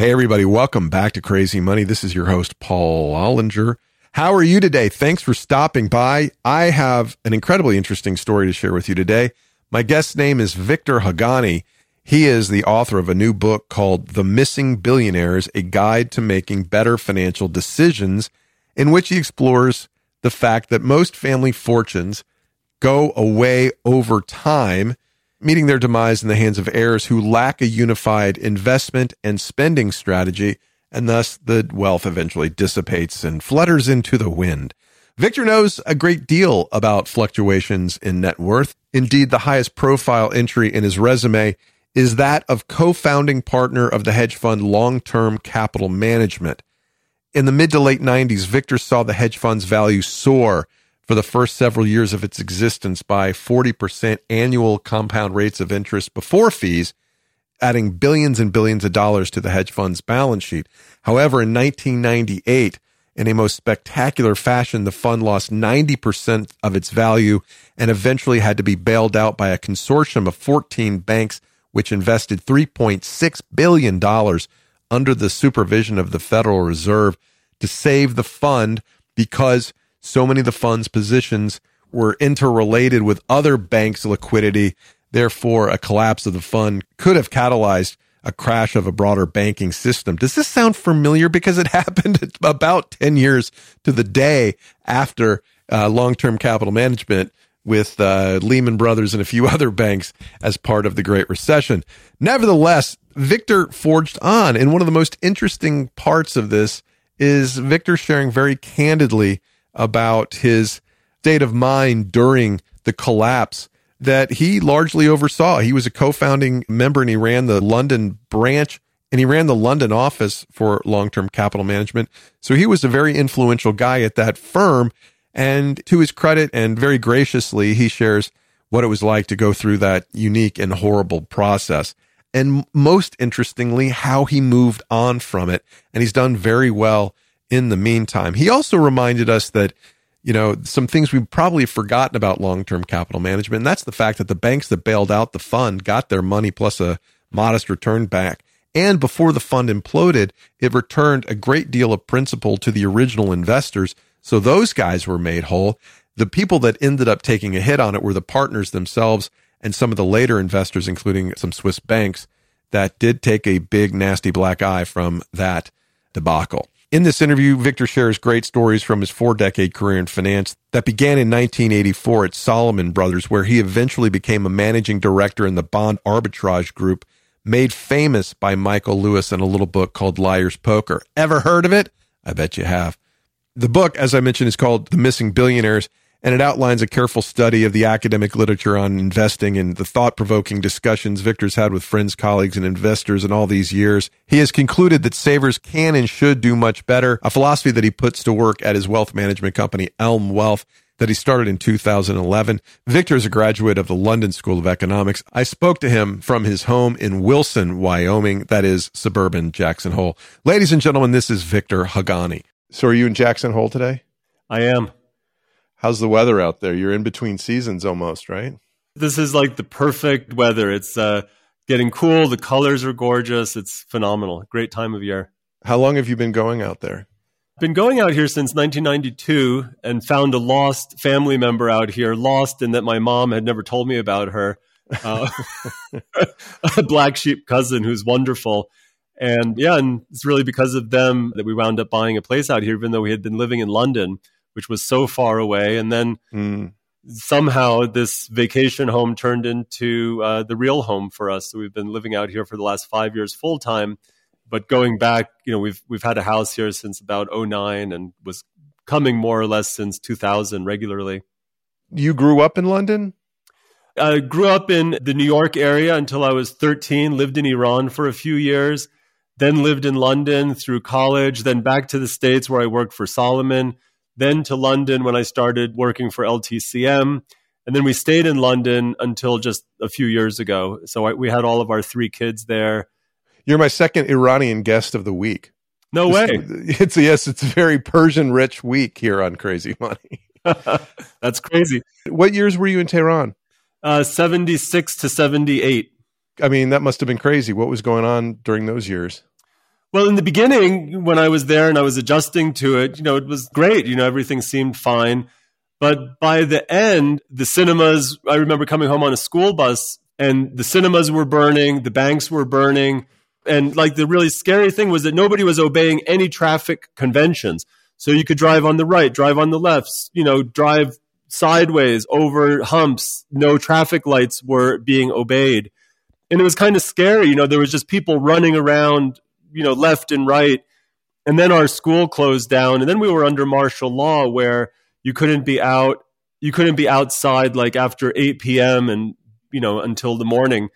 Hey, everybody. Welcome back to Crazy Money. This is your host, Paul Olinger. How are you today? Thanks for stopping by. I have an incredibly interesting story to share with you today. My guest's name is Victor Haghani. He is the author of a new book called The Missing Billionaires: A Guide to Making Better Financial Decisions, in which he explores the fact that most family fortunes go away over time, meeting their demise in the hands of heirs who lack a unified investment and spending strategy, and thus the wealth eventually dissipates and flutters into the wind. Victor knows a great deal about fluctuations in net worth. Indeed, the highest profile entry in his resume is that of co-founding partner of the hedge fund Long-Term Capital Management. In the mid to late 90s, Victor saw the hedge fund's value soar for the first several years of its existence by 40% annual compound rates of interest before fees, adding billions and billions of dollars to the hedge fund's balance sheet. However, in 1998, in a most spectacular fashion, the fund lost 90% of its value and eventually had to be bailed out by a consortium of 14 banks, which invested $3.6 billion under the supervision of the Federal Reserve to save the fund, because so many of the fund's positions were interrelated with other banks' liquidity. Therefore, a collapse of the fund could have catalyzed a crash of a broader banking system. Does this sound familiar? Because it happened about 10 years to the day after Long-Term Capital Management, with Lehman Brothers and a few other banks as part of the Great Recession. Nevertheless, Victor forged on. And one of the most interesting parts of this is Victor sharing very candidly about his state of mind during the collapse that he largely oversaw. He was a co-founding member, and he ran the London branch, and he ran the London office for Long-Term Capital Management. So he was a very influential guy at that firm. And to his credit, and very graciously, he shares what it was like to go through that unique and horrible process. And most interestingly, how he moved on from it. And he's done very well in the meantime. He also reminded us that, you know, some things we've probably forgotten about Long-Term Capital Management, and that's the fact that the banks that bailed out the fund got their money plus a modest return back. And before the fund imploded, it returned a great deal of principal to the original investors. So those guys were made whole. The people that ended up taking a hit on it were the partners themselves and some of the later investors, including some Swiss banks, that did take a big, nasty black eye from that debacle. In this interview, Victor shares great stories from his four-decade career in finance that began in 1984 at Salomon Brothers, where he eventually became a managing director in the bond arbitrage group, made famous by Michael Lewis in a little book called Liar's Poker. Ever heard of it? I bet you have. The book, as I mentioned, is called The Missing Billionaires, and it outlines a careful study of the academic literature on investing and the thought-provoking discussions Victor's had with friends, colleagues, and investors in all these years. He has concluded that savers can and should do much better, a philosophy that he puts to work at his wealth management company, Elm Wealth, that he started in 2011. Victor is a graduate of the London School of Economics. I spoke to him from his home in Wilson, Wyoming, that is suburban Jackson Hole. Ladies and gentlemen, this is Victor Haghani. So are you in Jackson Hole today? I am. How's the weather out there? You're in between seasons almost, right? This is like the perfect weather. It's getting cool. The colors are gorgeous. It's phenomenal. Great time of year. How long have you been going out there? I've been going out here since 1992, and found a lost family member out here, lost in that my mom had never told me about her, a black sheep cousin who's wonderful. And yeah, and it's really because of them that we wound up buying a place out here, even though we had been living in London, which was so far away. And then somehow this vacation home turned into the real home for us. So we've been living out here for the last 5 years full time, but going back, you know, we've had a house here since about 2009 and was coming more or less since 2000 regularly. You grew up in London? I grew up in the New York area until I was 13, lived in Iran for a few years, then lived in London through college, then back to the States where I worked for Salomon, then to London when I started working for LTCM. And then we stayed in London until just a few years ago. So we had all of our three kids there. You're my second Iranian guest of the week. No way. It's a very Persian-rich week here on Crazy Money. That's crazy. What years were you in Tehran? 76 to 78. I mean, that must have been crazy. What was going on during those years? Well, in the beginning, when I was there and I was adjusting to it, it was great. Everything seemed fine. But by the end, the cinemas, I remember coming home on a school bus and the cinemas were burning, the banks were burning. And the really scary thing was that nobody was obeying any traffic conventions. So you could drive on the right, drive on the left, drive sideways over humps. No traffic lights were being obeyed. And it was kind of scary. There was just people running around, left and right. And then our school closed down. And then we were under martial law where you couldn't be out. You couldn't be outside after 8 p.m. and, until the morning.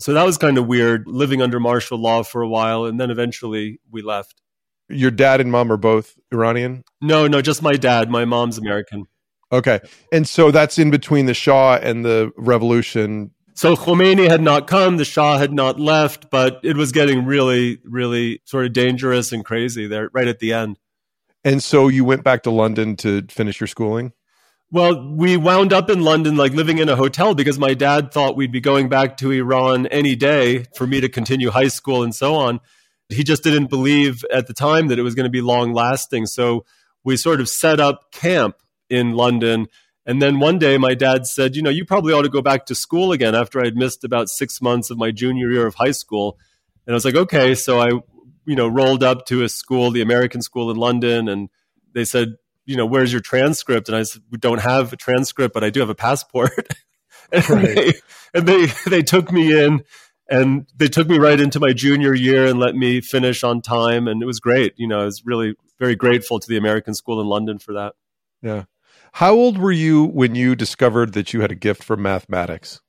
So that was kind of weird, living under martial law for a while. And then eventually we left. Your dad and mom are both Iranian? No, just my dad. My mom's American. Okay. And so that's in between the Shah and the revolution. So Khomeini had not come, the Shah had not left, but it was getting really, really sort of dangerous and crazy there right at the end. And so you went back to London to finish your schooling? Well, we wound up in London, living in a hotel because my dad thought we'd be going back to Iran any day for me to continue high school and so on. He just didn't believe at the time that it was going to be long lasting. So we sort of set up camp in London. And then one day my dad said, you probably ought to go back to school again after I had missed about 6 months of my junior year of high school. And I was like, okay. So I, rolled up to a school, the American School in London. And they said, where's your transcript? And I said, we don't have a transcript, but I do have a passport. And right. they took me in and they took me right into my junior year and let me finish on time. And it was great. I was really very grateful to the American School in London for that. Yeah. How old were you when you discovered that you had a gift for mathematics?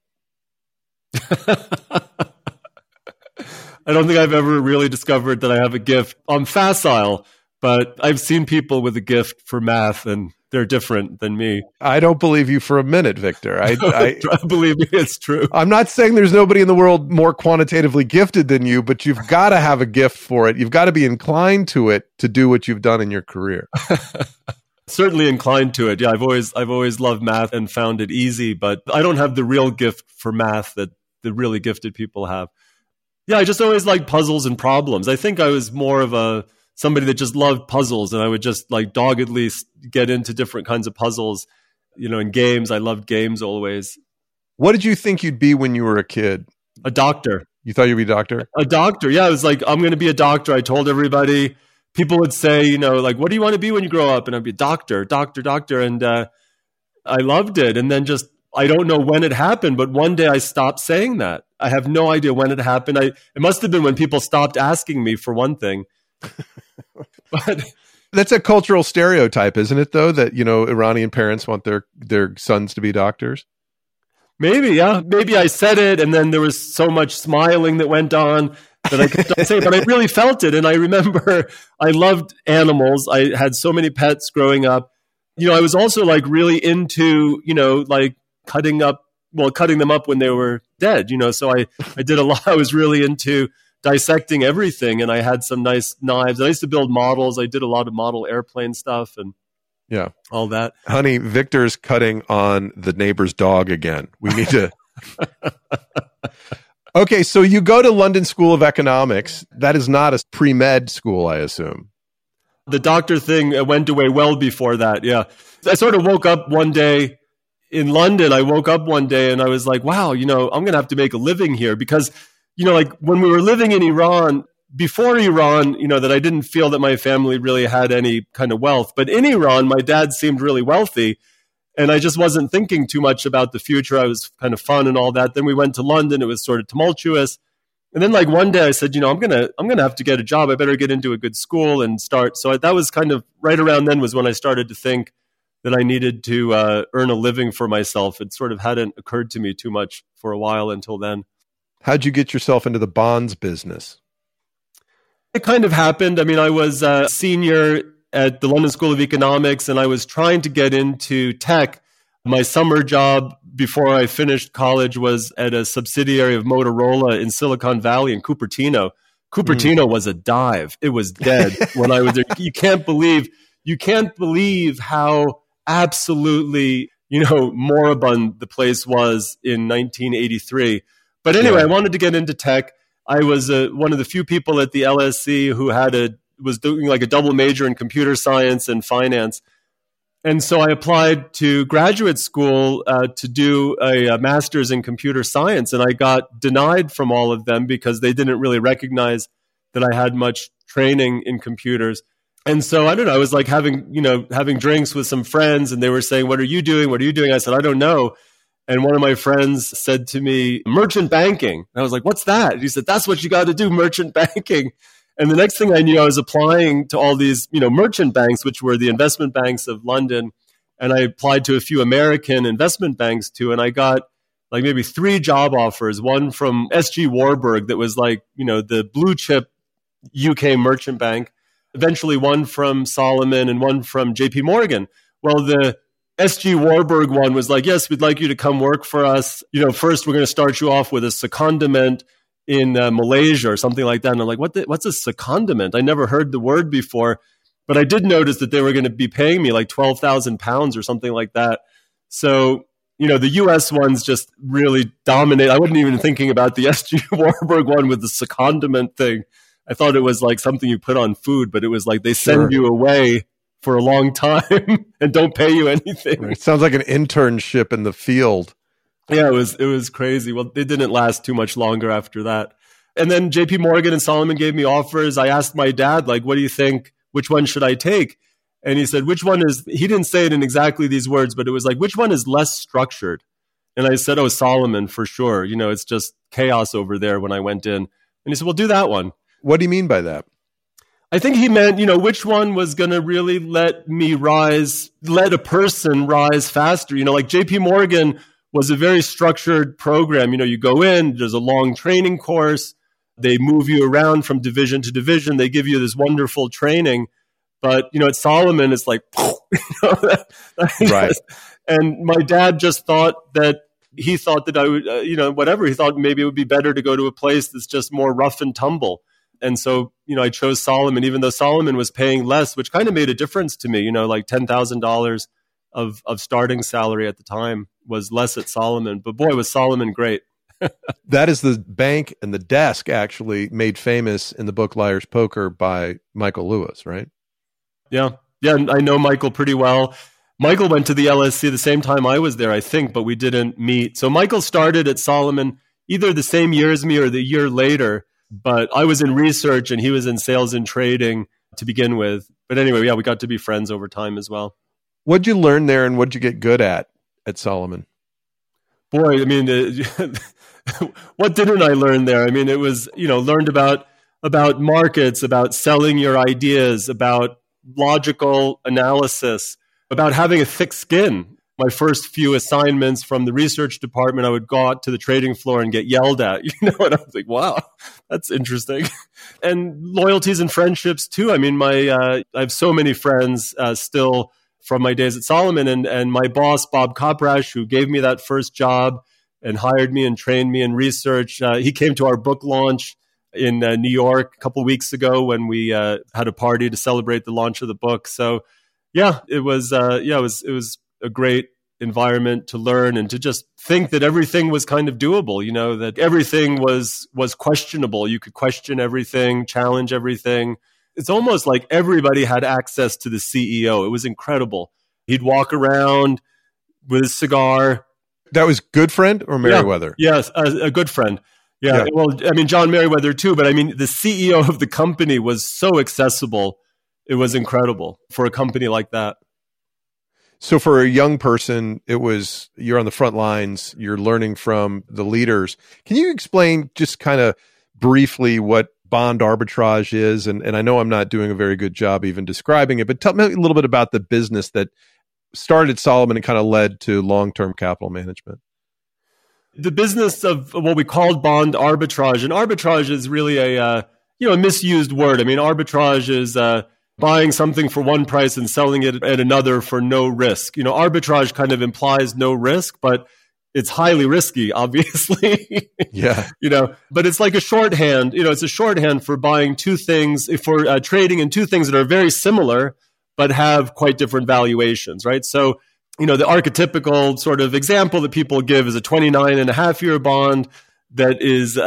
I don't think I've ever really discovered that I have a gift. I'm facile, but I've seen people with a gift for math and they're different than me. I don't believe you for a minute, Victor. I believe me, it's true. I'm not saying there's nobody in the world more quantitatively gifted than you, but you've got to have a gift for it. You've got to be inclined to it to do what you've done in your career. Certainly inclined to it. Yeah, I've always loved math and found it easy, but I don't have the real gift for math that the really gifted people have. Yeah, I just always liked puzzles and problems. I think I was more of somebody that just loved puzzles, and I would just doggedly get into different kinds of puzzles, and games. I loved games always. What did you think you'd be when you were a kid? A doctor. You thought you'd be a doctor? A doctor. Yeah, I was like, I'm going to be a doctor. I told everybody. People would say, what do you want to be when you grow up? And I'd be a doctor. And I loved it. And then I don't know when it happened, but one day I stopped saying that. I have no idea when it happened. It must have been when people stopped asking me, for one thing. But that's a cultural stereotype, isn't it, though, that, Iranian parents want their sons to be doctors? Maybe, yeah. Maybe I said it, and then there was so much smiling that went on. That I could say, but I really felt it. And I remember I loved animals. I had so many pets growing up. I was also really into, cutting them up when they were dead, So I did a lot. I was really into dissecting everything. And I had some nice knives. I used to build models. I did a lot of model airplane stuff and all that. Honey, Victor's cutting on the neighbor's dog again. We need to... Okay, so you go to London School of Economics. That is not a pre-med school, I assume. The doctor thing went away well before that, yeah. I sort of woke up one day in London. I woke up one day and I was like, wow, I'm going to have to make a living here because, when we were living in Iran, before Iran, that I didn't feel that my family really had any kind of wealth. But in Iran, my dad seemed really wealthy. And I just wasn't thinking too much about the future. I was kind of fun and all that. Then we went to London. It was sort of tumultuous. And then one day I said, I'm going to have to get a job. I better get into a good school and start. So that was kind of right around then was when I started to think that I needed to earn a living for myself. It sort of hadn't occurred to me too much for a while until then. How'd you get yourself into the bonds business? It kind of happened. I mean, I was a senior at the London School of Economics, and I was trying to get into tech. My summer job before I finished college was at a subsidiary of Motorola in Silicon Valley in Cupertino. Cupertino was a dive. It was dead when I was there. You can't believe how absolutely, moribund the place was in 1983. But anyway, I wanted to get into tech. I was one of the few people at the LSE who had was doing like a double major in computer science and finance. And so I applied to graduate school to do a master's in computer science, and I got denied from all of them because they didn't really recognize that I had much training in computers. And so I don't know, I was like having drinks with some friends, and they were saying, "What are you doing? What are you doing?" I said, "I don't know." And one of my friends said to me, "Merchant banking." And I was like, "What's that?" And he said, "That's what you got to do, merchant banking." And the next thing I knew, I was applying to all these, merchant banks, which were the investment banks of London. And I applied to a few American investment banks too. And I got like maybe 3 job offers, one from SG Warburg that was like, the blue chip UK merchant bank, eventually one from Salomon and one from JP Morgan. Well, the SG Warburg one was like, "Yes, we'd like you to come work for us. First, we're going to start you off with a secondment in Malaysia or something like that." And I'm like, what's a secondment? I never heard the word before, but I did notice that they were going to be paying me like £12,000 or something like that. So, the US ones just really dominate. I wasn't even thinking about the SG Warburg one with the secondment thing. I thought it was like something you put on food, but it was like they send you away for a long time and don't pay you anything. Right. It sounds like an internship in the field. Yeah, it was crazy. Well, it didn't last too much longer after that. And then JP Morgan and Salomon gave me offers. I asked my dad, like, "What do you think? Which one should I take?" And he said, he didn't say it in exactly these words, but it was like, "Which one is less structured?" And I said, "Oh, Salomon for sure. It's just chaos over there when I went in." And he said, "Well, do that one." What do you mean by that? I think he meant, which one was going to really let a person rise faster. Like JP Morgan was a very structured program. You go in, there's a long training course. They move you around from division to division. They give you this wonderful training. But, at Salomon, it's like, right. And my dad just thought that I would, whatever. He thought maybe it would be better to go to a place that's just more rough and tumble. And so, I chose Salomon, even though Salomon was paying less, which kind of made a difference to me, like $10,000 of starting salary at the time was less at Salomon, but boy, was Salomon great. That is the bank and the desk actually made famous in the book Liar's Poker by Michael Lewis, right? Yeah. Yeah. I know Michael pretty well. Michael went to the LSC the same time I was there, I think, but we didn't meet. So Michael started at Salomon either the same year as me or the year later, but I was in research and he was in sales and trading to begin with. But anyway, yeah, we got to be friends over time as well. What'd you learn there and what'd you get good at Salomon? Boy, I mean, what didn't I learn there? I mean, it was, learned about markets, about selling your ideas, about logical analysis, about having a thick skin. My first few assignments from the research department, I would go out to the trading floor and get yelled at, and I was like, wow, that's interesting. And loyalties and friendships too. I mean, I have so many friends still from my days at Salomon, and my boss, Bob Koppprasch, who gave me that first job and hired me and trained me in research. He came to our book launch in New York a couple weeks ago when we had a party to celebrate the launch of the book. So yeah, it was a great environment to learn and to just think that everything was kind of doable, that everything was questionable. You could question everything, challenge everything. It's almost like everybody had access to the CEO. It was incredible. He'd walk around with a cigar. That was good friend or Meriwether? Yeah. Yes, a good friend. Yeah. Well, I mean, John Meriwether too, but I mean, the CEO of the company was so accessible. It was incredible for a company like that. So for a young person, you're on the front lines, you're learning from the leaders. Can you explain just kind of briefly what bond arbitrage is, and I know I'm not doing a very good job even describing it, but tell me a little bit about the business that started Salomon and kind of led to long-term capital management. The business of what we called bond arbitrage, and arbitrage is really a misused word. I mean, arbitrage is buying something for one price and selling it at another for no risk. Arbitrage kind of implies no risk, but it's highly risky, obviously. Yeah. But it's like a shorthand. It's a shorthand for buying two things, for trading in two things that are very similar, but have quite different valuations, right? So, the archetypical sort of example that people give is a 29.5-year bond that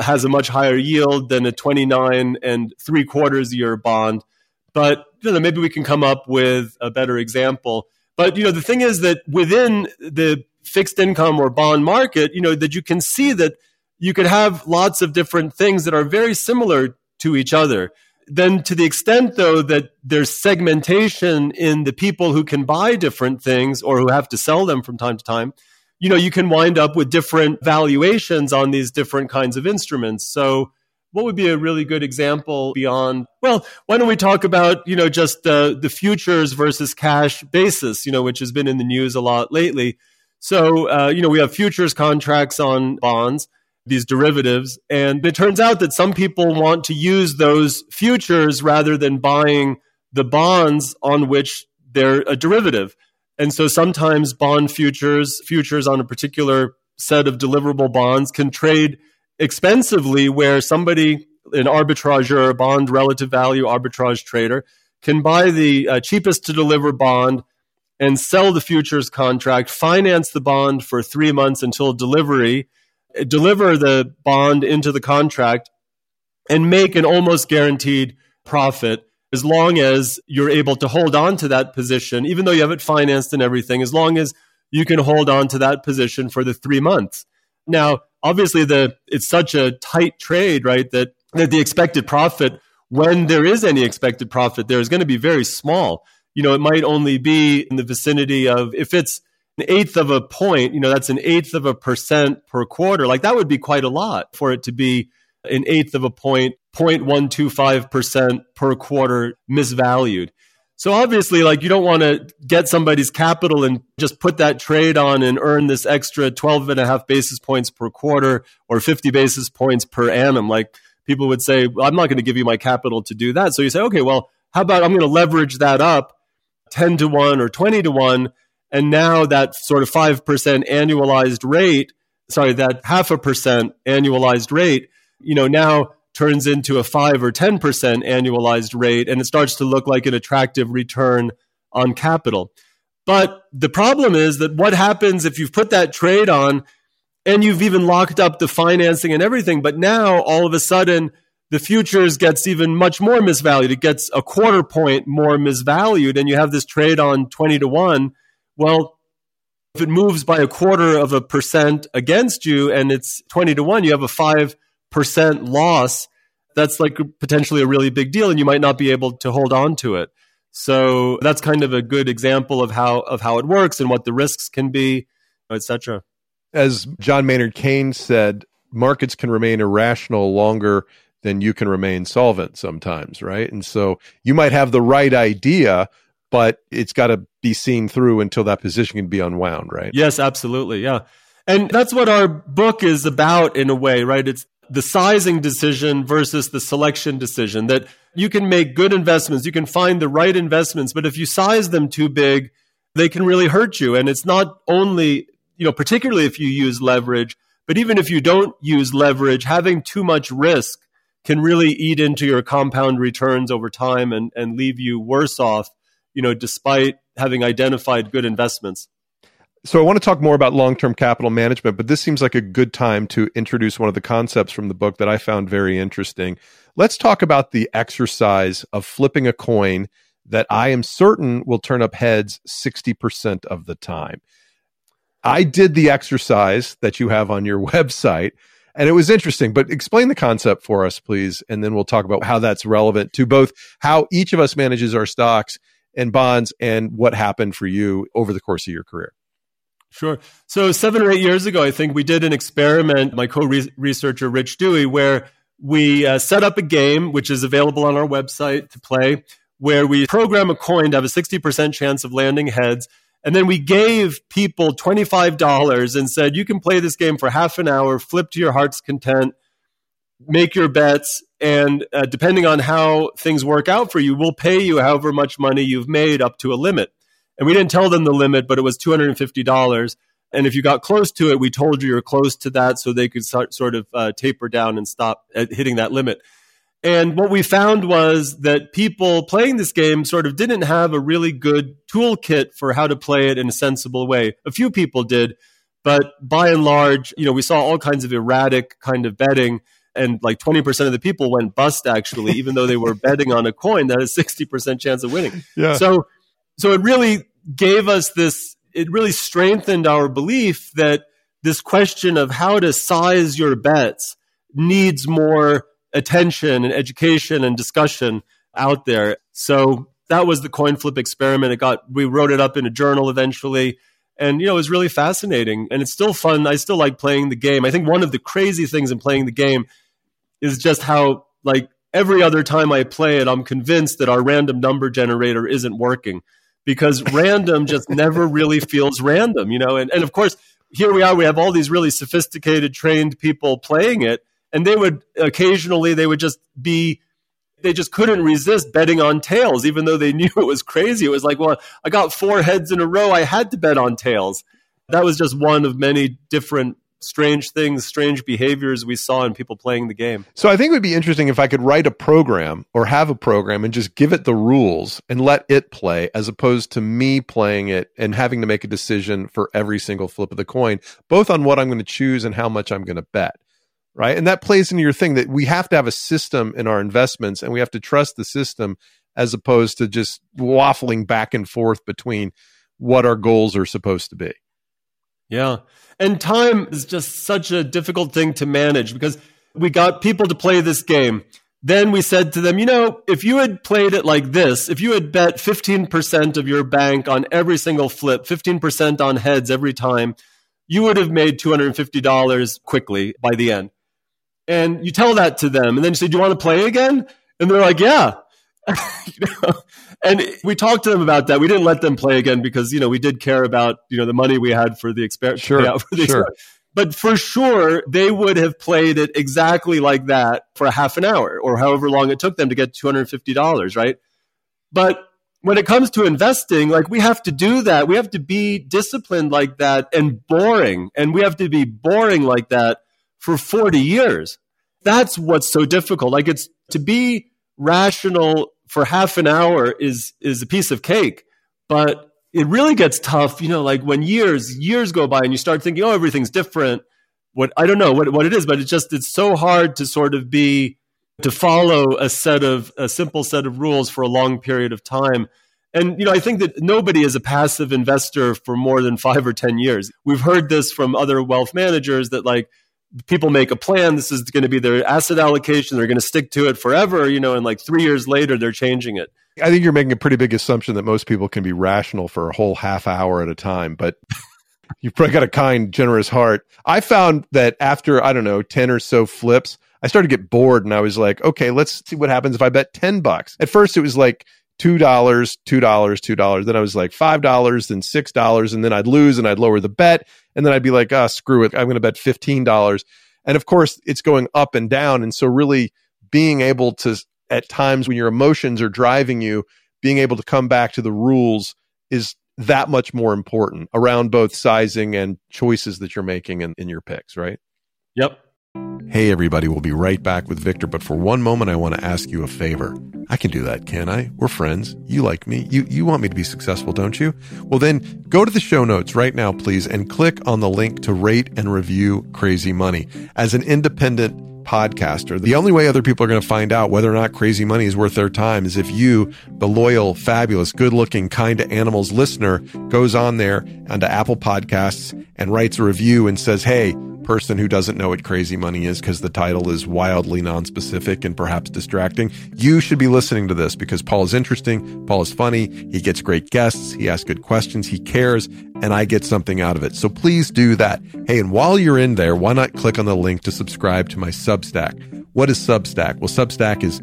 has a much higher yield than a 29 3/4-year bond. But maybe we can come up with a better example. But the thing is that within the fixed income or bond market, that you can see that you could have lots of different things that are very similar to each other. Then to the extent, though, that there's segmentation in the people who can buy different things or who have to sell them from time to time, you can wind up with different valuations on these different kinds of instruments. So what would be a really good example beyond, why don't we talk about, just the futures versus cash basis, which has been in the news a lot lately. So, we have futures contracts on bonds, these derivatives. And it turns out that some people want to use those futures rather than buying the bonds on which they're a derivative. And so sometimes bond futures on a particular set of deliverable bonds can trade expensively, where somebody, an arbitrageur, a bond relative value arbitrage trader, can buy the cheapest to deliver bond and sell the futures contract, finance the bond for 3 months until delivery, deliver the bond into the contract, and make an almost guaranteed profit as long as you're able to hold on to that position, even though you have it financed and everything, as long as you can hold on to that position for the 3 months. Now, obviously, it's such a tight trade, right, that the expected profit, when there is any expected profit, there is going to be very small. It might only be in the vicinity of, if it's an eighth of a point, that's an eighth of a percent per quarter. Like, that would be quite a lot for it to be an eighth of a point, 0.125% per quarter misvalued. So obviously, you don't want to get somebody's capital and just put that trade on and earn this extra 12.5 basis points per quarter or 50 basis points per annum. Like, people would say, well, I'm not going to give you my capital to do that. So you say, okay, well, how about I'm going to leverage that up 10 to 1 or 20 to 1. And now that sort of 5% annualized rate, that 0.5% annualized rate, now turns into a 5 or 10% annualized rate, and it starts to look like an attractive return on capital. But the problem is that what happens if you've put that trade on and you've even locked up the financing and everything, but now all of a sudden the futures gets even much more misvalued. It gets a quarter point more misvalued, and you have this trade on 20 to 1. Well, if it moves by a quarter of a percent against you and it's 20 to 1, you have a 5% loss. That's potentially a really big deal, and you might not be able to hold on to it. So that's kind of a good example of how it works and what the risks can be, etc. As John Maynard Keynes said, markets can remain irrational longer than you can remain solvent sometimes, right? And so you might have the right idea, but it's got to be seen through until that position can be unwound, right? Yes, absolutely. Yeah. And that's what our book is about in a way, right? It's the sizing decision versus the selection decision, that you can make good investments, you can find the right investments, but if you size them too big, they can really hurt you. And it's not only, particularly if you use leverage, but even if you don't use leverage, having too much risk can really eat into your compound returns over time and leave you worse off, despite having identified good investments. So I want to talk more about long-term capital management, but this seems like a good time to introduce one of the concepts from the book that I found very interesting. Let's talk about the exercise of flipping a coin that I am certain will turn up heads 60% of the time. I did the exercise that you have on your website, and it was interesting, but explain the concept for us, please, and then we'll talk about how that's relevant to both how each of us manages our stocks and bonds and what happened for you over the course of your career. Sure. So 7 or 8 years ago, I think we did an experiment, my co-researcher Rich Dewey, where we set up a game, which is available on our website to play, where we program a coin to have a 60% chance of landing heads. And then we gave people $25 and said, you can play this game for half an hour, flip to your heart's content, make your bets, and depending on how things work out for you, we'll pay you however much money you've made up to a limit. And we didn't tell them the limit, but it was $250. And if you got close to it, we told you were close to that so they could sort of taper down and stop at hitting that limit. And what we found was that people playing this game sort of didn't have a really good toolkit for how to play it in a sensible way. A few people did, But by and large, you know, we saw all kinds of erratic kind of betting. And like 20% of the people went bust, actually, even though they were betting on a coin that has a 60% chance of winning. Yeah. So it really gave us this, it really strengthened our belief that this question of how to size your bets needs more attention and education and discussion out there. So that was the coin flip experiment. We wrote it up in a journal eventually. And, you know, it was really fascinating. And it's still fun. I still like playing the game. I think one of the crazy things in playing the game is just how, like, every other time I play it, I'm convinced that our random number generator isn't working, because random just never really feels random, you know. And of course, here we are. We have all these really sophisticated, trained people playing it. And they would occasionally, they just couldn't resist betting on tails, even though they knew it was crazy. It was like, well, I got four heads in a row. I had to bet on tails. That was just one of many different strange things, strange behaviors we saw in people playing the game. So I think it would be interesting if I could write a program or have a program and just give it the rules and let it play, as opposed to me playing it and having to make a decision for every single flip of the coin, both on what I'm going to choose and how much I'm going to bet. Right. And that plays into your thing that we have to have a system in our investments, and we have to trust the system, as opposed to just waffling back and forth between what our goals are supposed to be. Yeah. And time is just such a difficult thing to manage, because we got people to play this game. Then we said to them, you know, if you had played it like this, if you had bet 15% of your bank on every single flip, 15% on heads every time, you would have made $250 quickly by the end. And you tell that to them, and then you say, do you want to play again? And they're like, yeah. You know? And we talked to them about that. We didn't let them play again, because, you know, we did care about, you know, the money we had for the experiment. Sure, sure. But for sure, they would have played it exactly like that for a half an hour, or however long it took them to get $250, right? But when it comes to investing, like, we have to do that. We have to be disciplined like that, and boring. And we have to be boring like that for 40 years. That's what's so difficult. Like, it's to be rational for half an hour is a piece of cake, but it really gets tough, you know, like when years go by and you start thinking, oh, everything's different. I don't know what it is, but it's so hard to sort of follow a simple set of rules for a long period of time. And, you know, I think that nobody is a passive investor for more than 5 or 10 years. We've heard this from other wealth managers that, like, people make a plan. This is going to be their asset allocation. They're going to stick to it forever, you know, and like 3 years later, they're changing it. I think you're making a pretty big assumption that most people can be rational for a whole half hour at a time, but you've probably got a kind, generous heart. I found that after, I don't know, 10 or so flips, I started to get bored, and I was like, okay, let's see what happens if I bet $10. At first, it was like $2, $2, $2. Then I was like $5, then $6, and then I'd lose and I'd lower the bet. And then I'd be like, ah, screw it. I'm going to bet $15. And of course, it's going up and down. And so really being able to, at times when your emotions are driving you, being able to come back to the rules is that much more important around both sizing and choices that you're making in your picks, right? Yep. Hey, everybody, we'll be right back with Victor. But for one moment, I want to ask you a favor. I can do that, can I? We're friends. You like me. You want me to be successful, don't you? Well, then go to the show notes right now, please, and click on the link to rate and review Crazy Money. As an independent podcaster, the only way other people are going to find out whether or not Crazy Money is worth their time is if you, the loyal, fabulous, good-looking, kind to animals listener, goes on there onto Apple Podcasts and writes a review and says, hey, person who doesn't know what Crazy Money is because the title is wildly nonspecific and perhaps distracting, you should be listening to this because Paul is interesting, Paul is funny, he gets great guests, he asks good questions, he cares, and I get something out of it. So please do that. Hey, and while you're in there, why not click on the link to subscribe to my Substack? What is Substack? Well, Substack is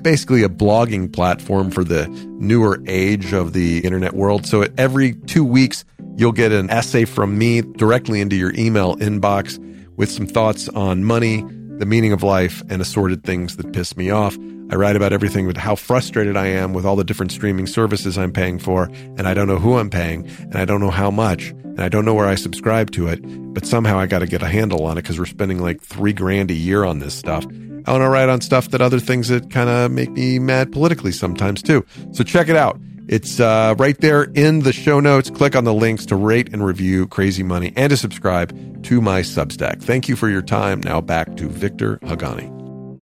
basically a blogging platform for the newer age of the internet world. So every 2 weeks, you'll get an essay from me directly into your email inbox with some thoughts on money, the meaning of life, and assorted things that piss me off. I write about everything with how frustrated I am with all the different streaming services I'm paying for, and I don't know who I'm paying, and I don't know how much, and I don't know where I subscribe to it, but somehow I got to get a handle on it because we're spending like $3,000 a year on this stuff. I want to write on stuff that other things that kind of make me mad politically sometimes too. So check it out. It's right there in the show notes. Click on the links to rate and review Crazy Money and to subscribe to my Substack. Thank you for your time. Now back to Victor Haghani.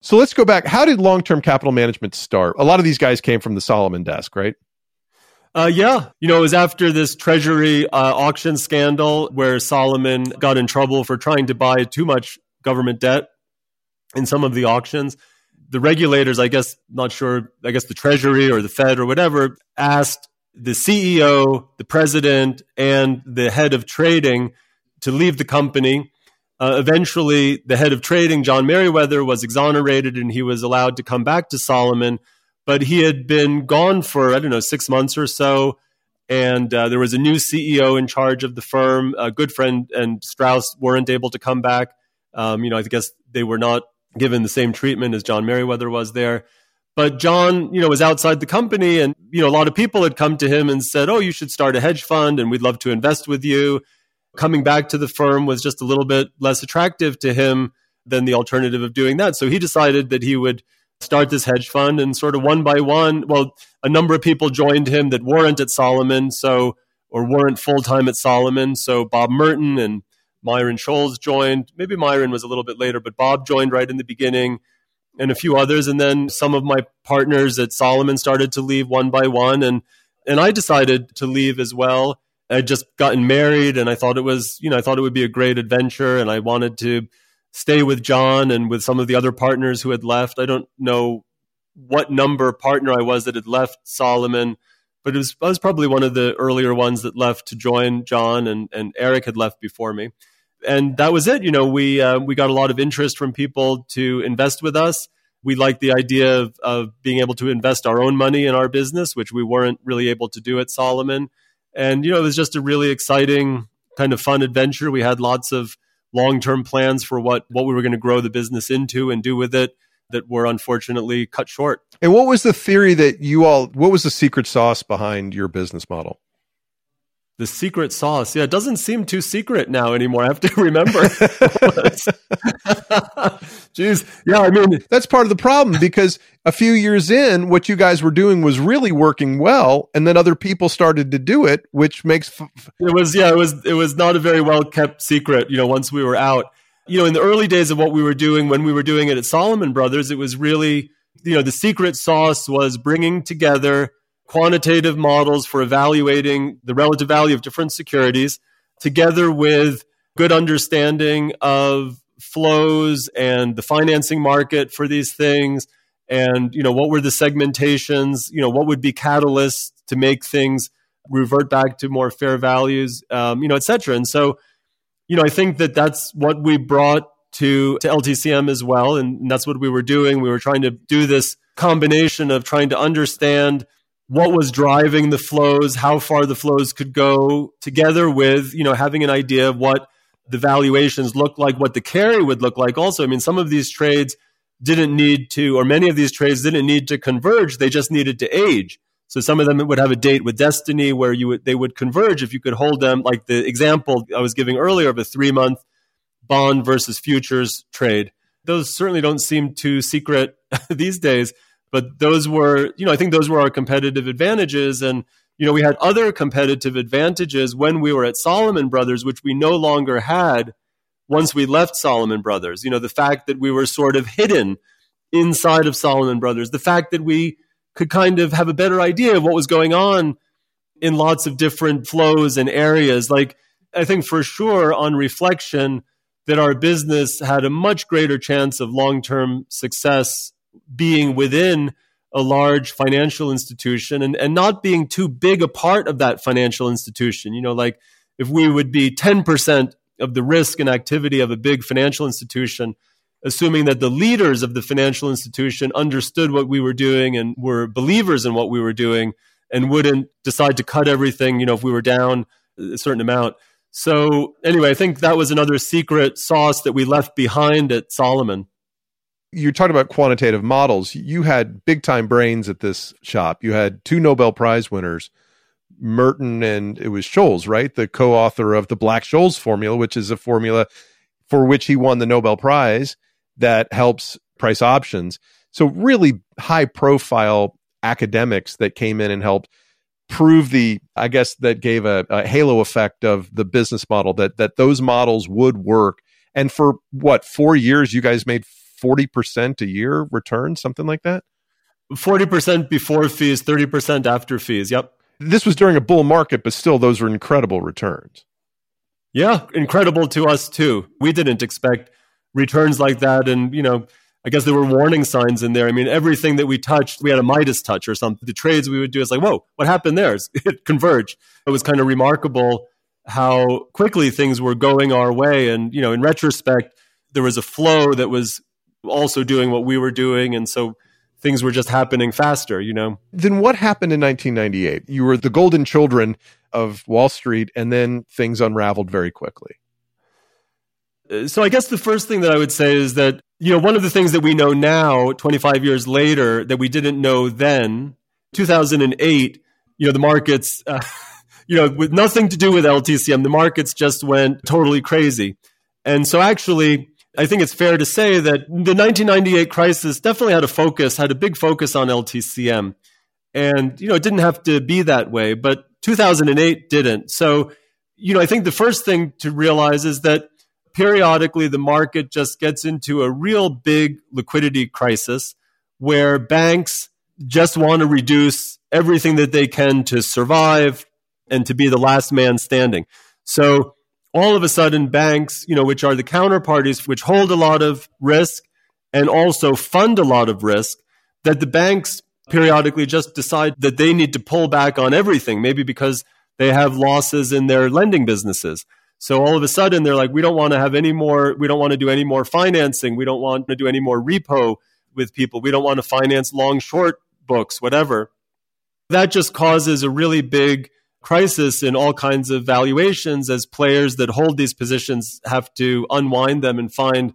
So let's go back. How did long-term capital management start? A lot of these guys came from the Salomon desk, right? Yeah. You know, it was after this treasury auction scandal where Salomon got in trouble for trying to buy too much government debt in some of the auctions. The regulators, I guess, not sure, I guess the Treasury or the Fed or whatever, asked the CEO, the president, and the head of trading to leave the company. Eventually, the head of trading, John Meriwether, was exonerated and he was allowed to come back to Salomon. But he had been gone for, 6 months or so. And there was a new CEO in charge of the firm. A good friend and Strauss weren't able to come back. I guess they were not given the same treatment as John Meriwether was there. But John, was outside the company and, a lot of people had come to him and said, oh, you should start a hedge fund and we'd love to invest with you. Coming back to the firm was just a little bit less attractive to him than the alternative of doing that. So he decided that he would start this hedge fund and sort of one by one, a number of people joined him that weren't at Salomon, weren't full-time at Salomon. So Bob Merton and Myron Scholes joined. Maybe Myron was a little bit later, but Bob joined right in the beginning and a few others. And then some of my partners at Salomon started to leave one by one. And I decided to leave as well. I'd just gotten married and I thought it was, I thought it would be a great adventure. And I wanted to stay with John and with some of the other partners who had left. I don't know what number partner I was that had left Salomon, but I was probably one of the earlier ones that left to join John, and Eric had left before me. And that was it. We got a lot of interest from people to invest with us. We liked the idea of being able to invest our own money in our business, which we weren't really able to do at Salomon. And, it was just a really exciting kind of fun adventure. We had lots of long-term plans for what we were going to grow the business into and do with it that were unfortunately cut short. And what was the theory that what was the secret sauce behind your business model? The secret sauce. Yeah, it doesn't seem too secret now anymore. I have to remember. Jeez. Yeah, that's part of the problem, because a few years in, what you guys were doing was really working well, and then other people started to do it, which makes... It was not a very well-kept secret, once we were out. In the early days of what we were doing, when we were doing it at Salomon Brothers, it was really, the secret sauce was bringing together quantitative models for evaluating the relative value of different securities, together with good understanding of flows and the financing market for these things. And, what were the segmentations, what would be catalysts to make things revert back to more fair values, et cetera. And so, I think that's what we brought to LTCM as well. And that's what we were doing. We were trying to do this combination of trying to understand what was driving the flows, how far the flows could go, together with, having an idea of what the valuations looked like, what the carry would look like also. Some of these trades many of these trades didn't need to converge. They just needed to age. So some of them would have a date with destiny where they would converge if you could hold them, like the example I was giving earlier of a 3-month bond versus futures trade. Those certainly don't seem too secret these days. But those were, I think those were our competitive advantages. And, we had other competitive advantages when we were at Salomon Brothers, which we no longer had once we left Salomon Brothers. The fact that we were sort of hidden inside of Salomon Brothers, the fact that we could kind of have a better idea of what was going on in lots of different flows and areas. Like, I think for sure on reflection that our business had a much greater chance of long-term success being within a large financial institution and not being too big a part of that financial institution. Like if we would be 10% of the risk and activity of a big financial institution, assuming that the leaders of the financial institution understood what we were doing and were believers in what we were doing and wouldn't decide to cut everything, if we were down a certain amount. So anyway, I think that was another secret sauce that we left behind at Salomon. You're talking about quantitative models. You had big time brains at this shop. You had 2 Nobel Prize winners, Merton and it was Scholes, right? The co-author of the Black-Scholes formula, which is a formula for which he won the Nobel Prize that helps price options. So really high profile academics that came in and helped prove the, I guess that gave a halo effect of the business model, that those models would work. And for what, 4 years, you guys made 40% a year return, something like that? 40% before fees, 30% after fees. Yep. This was during a bull market, but still, those are incredible returns. Yeah, incredible to us too. We didn't expect returns like that. And, you know, I guess there were warning signs in there. I mean, everything that we touched, we had a Midas touch or something. The trades we would do, it's like, whoa, what happened there? It converged. It was kind of remarkable how quickly things were going our way. And, you know, in retrospect, there was a flow that was also doing what we were doing. And so things were just happening faster, you know. Then what happened in 1998? You were the golden children of Wall Street, and then things unraveled very quickly. So I guess the first thing that I would say is that, you know, one of the things that we know now, 25 years later, that we didn't know then, 2008, you know, the markets, you know, with nothing to do with LTCM, the markets just went totally crazy. And so actually, I think it's fair to say that the 1998 crisis definitely had a big focus on LTCM. And, you know, it didn't have to be that way, but 2008 didn't. So, you know, I think the first thing to realize is that periodically the market just gets into a real big liquidity crisis where banks just want to reduce everything that they can to survive and to be the last man standing. So all of a sudden, banks, you know, which are the counterparties, which hold a lot of risk and also fund a lot of risk, that the banks periodically just decide that they need to pull back on everything, maybe because they have losses in their lending businesses. So all of a sudden, they're like, we don't want to do any more financing. We don't want to do any more repo with people. We don't want to finance long-short books, whatever. That just causes a really big crisis in all kinds of valuations as players that hold these positions have to unwind them and find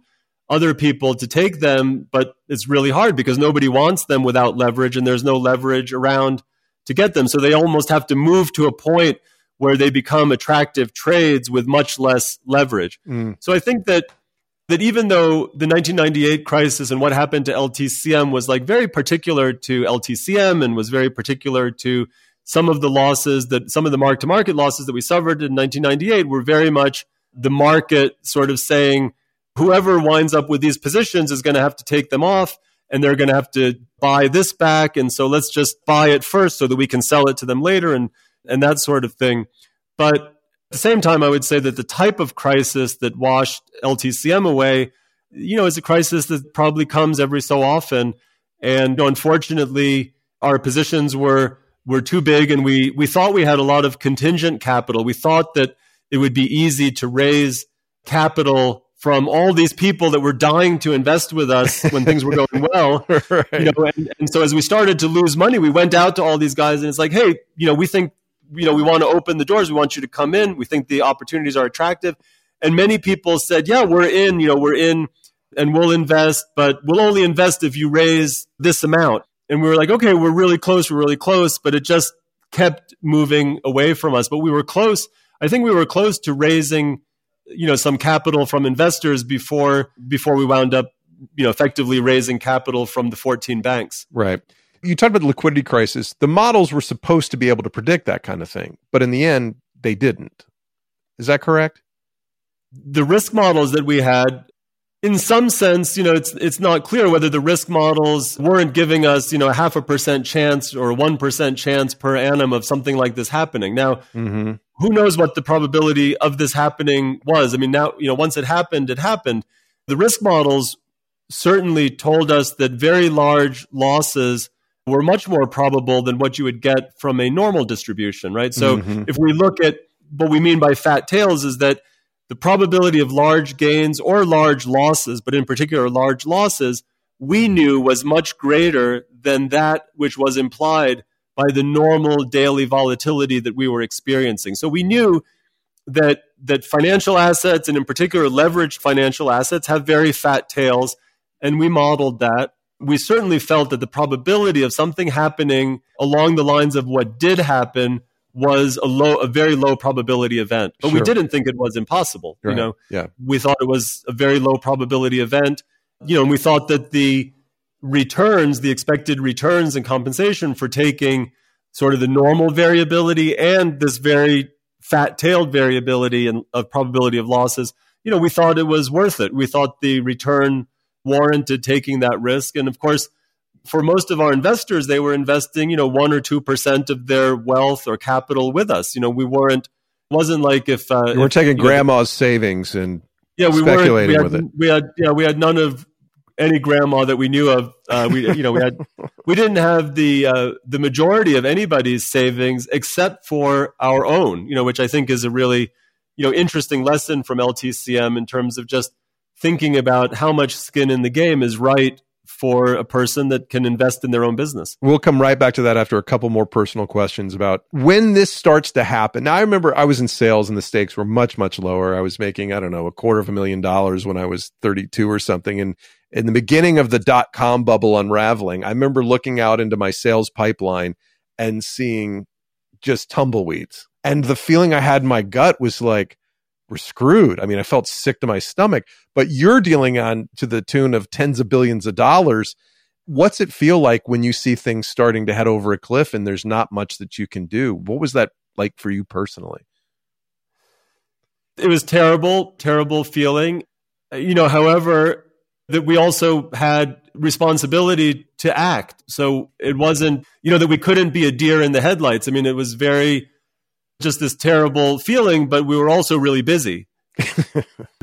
other people to take them. But it's really hard because nobody wants them without leverage and there's no leverage around to get them. So they almost have to move to a point where they become attractive trades with much less leverage. So I think that even though the 1998 crisis and what happened to LTCM was like very particular to LTCM and was very particular to some of the mark-to-market losses that we suffered in 1998 were very much the market sort of saying, whoever winds up with these positions is going to have to take them off and they're going to have to buy this back. And so let's just buy it first so that we can sell it to them later and that sort of thing. But at the same time, I would say that the type of crisis that washed LTCM away, you know, is a crisis that probably comes every so often. And unfortunately, our positions were too big, and we thought we had a lot of contingent capital. We thought that it would be easy to raise capital from all these people that were dying to invest with us when things were going well. Right. You know, and so as we started to lose money, we went out to all these guys, and it's like, hey, you know, we think, you know, we want to open the doors. We want you to come in. We think the opportunities are attractive. And many people said, yeah, we're in, and we'll invest, but we'll only invest if you raise this amount. And we were like, okay, we're really close, but it just kept moving away from us. But we were close. I think we were close to raising, you know, some capital from investors before we wound up, you know, effectively raising capital from the 14 banks. Right. You talked about the liquidity crisis. The models were supposed to be able to predict that kind of thing, but in the end, they didn't. Is that correct? The risk models that we had, in some sense, you know, it's not clear whether the risk models weren't giving us, you know, 0.5% chance or 1% chance per annum of something like this happening. Now, Who knows what the probability of this happening was? I mean, now, you know, once it happened. The risk models certainly told us that very large losses were much more probable than what you would get from a normal distribution, right? So If we look at what we mean by fat tails is that the probability of large gains or large losses, but in particular large losses, we knew was much greater than that which was implied by the normal daily volatility that we were experiencing. So we knew that financial assets, and in particular leveraged financial assets, have very fat tails, and we modeled that. We certainly felt that the probability of something happening along the lines of what did happen was a very low probability event, but We didn't think it was impossible. Right. You know, We thought it was a very low probability event. You know, and we thought that the expected returns and compensation for taking sort of the normal variability and this very fat-tailed variability and of probability of losses, you know, we thought it was worth it. We thought the return warranted taking that risk. And of course, for most of our investors, they were investing, you know, 1 or 2% of their wealth or capital with us. You know, we weren't, wasn't like if we're taking grandma's savings and speculating with it. We had none of any grandma that we knew of. We didn't have the majority of anybody's savings except for our own. You know, which I think is a really, you know, interesting lesson from LTCM in terms of just thinking about how much skin in the game is right for a person that can invest in their own business. We'll come right back to that after a couple more personal questions about when this starts to happen. Now, I remember I was in sales and the stakes were much, much lower. I was making, I don't know, $250,000 when I was 32 or something. And in the beginning of the dot-com bubble unraveling, I remember looking out into my sales pipeline and seeing just tumbleweeds. And the feeling I had in my gut was like, we're screwed. I mean, I felt sick to my stomach, but you're dealing on to the tune of tens of billions of dollars. What's it feel like when you see things starting to head over a cliff and there's not much that you can do? What was that like for you personally? It was terrible, terrible feeling. You know, however, that we also had responsibility to act. So it wasn't, you know, that we couldn't be a deer in the headlights. I mean, it was very just this terrible feeling, but we were also really busy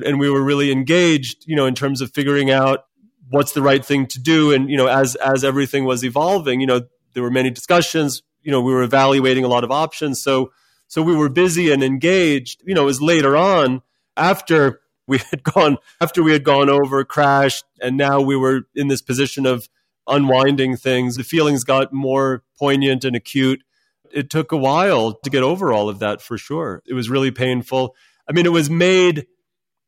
and we were really engaged, you know, in terms of figuring out what's the right thing to do. And, you know, as everything was evolving, you know, there were many discussions, you know, we were evaluating a lot of options. So we were busy and engaged. You know, it was later on after we had gone over, crashed, and now we were in this position of unwinding things. The feelings got more poignant and acute. It took a while to get over all of that, for sure. It was really painful. I mean, it was made,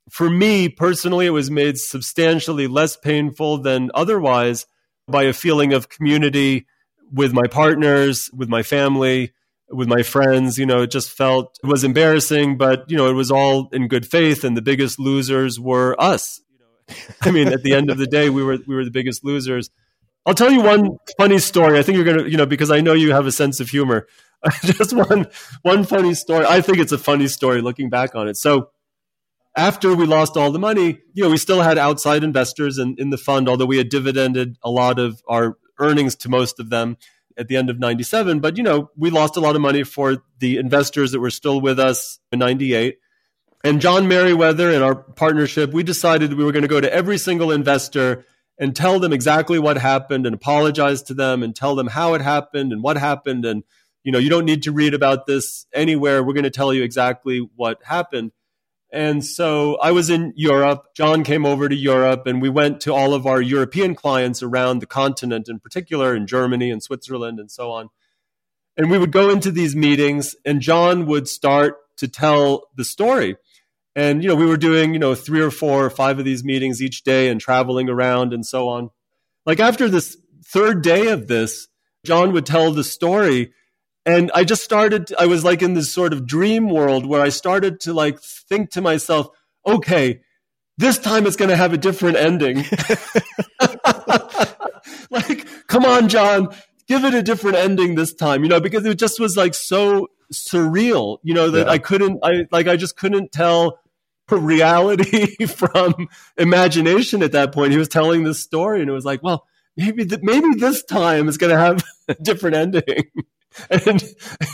for me personally, it was made substantially less painful than otherwise by a feeling of community with my partners, with my family, with my friends. You know, it was embarrassing, but, you know, it was all in good faith, and the biggest losers were us. I mean, at the end of the day, we were the biggest losers. I'll tell you one funny story. I think you're going to, you know, because I know you have a sense of humor. Just one funny story. I think it's a funny story looking back on it. So after we lost all the money, you know, we still had outside investors in the fund, although we had dividended a lot of our earnings to most of them at the end of 97. But, you know, we lost a lot of money for the investors that were still with us in 98. And John Meriwether and our partnership, we decided we were going to go to every single investor and tell them exactly what happened and apologize to them and tell them how it happened and what happened. And, you know, you don't need to read about this anywhere. We're going to tell you exactly what happened. And so I was in Europe. John came over to Europe and we went to all of our European clients around the continent, in particular in Germany and Switzerland and so on. And we would go into these meetings and John would start to tell the story. And, you know, we were doing, you know, 3 or 4 or 5 of these meetings each day and traveling around and so on. Like after this third day of this, John would tell the story. And I was like in this sort of dream world where I started to like think to myself, okay, this time it's going to have a different ending. Like, come on, John, give it a different ending this time, you know, because it just was like so surreal, you know, that I just couldn't tell reality from imagination at that point. He was telling this story and it was like, well, maybe this time it's going to have a different ending and,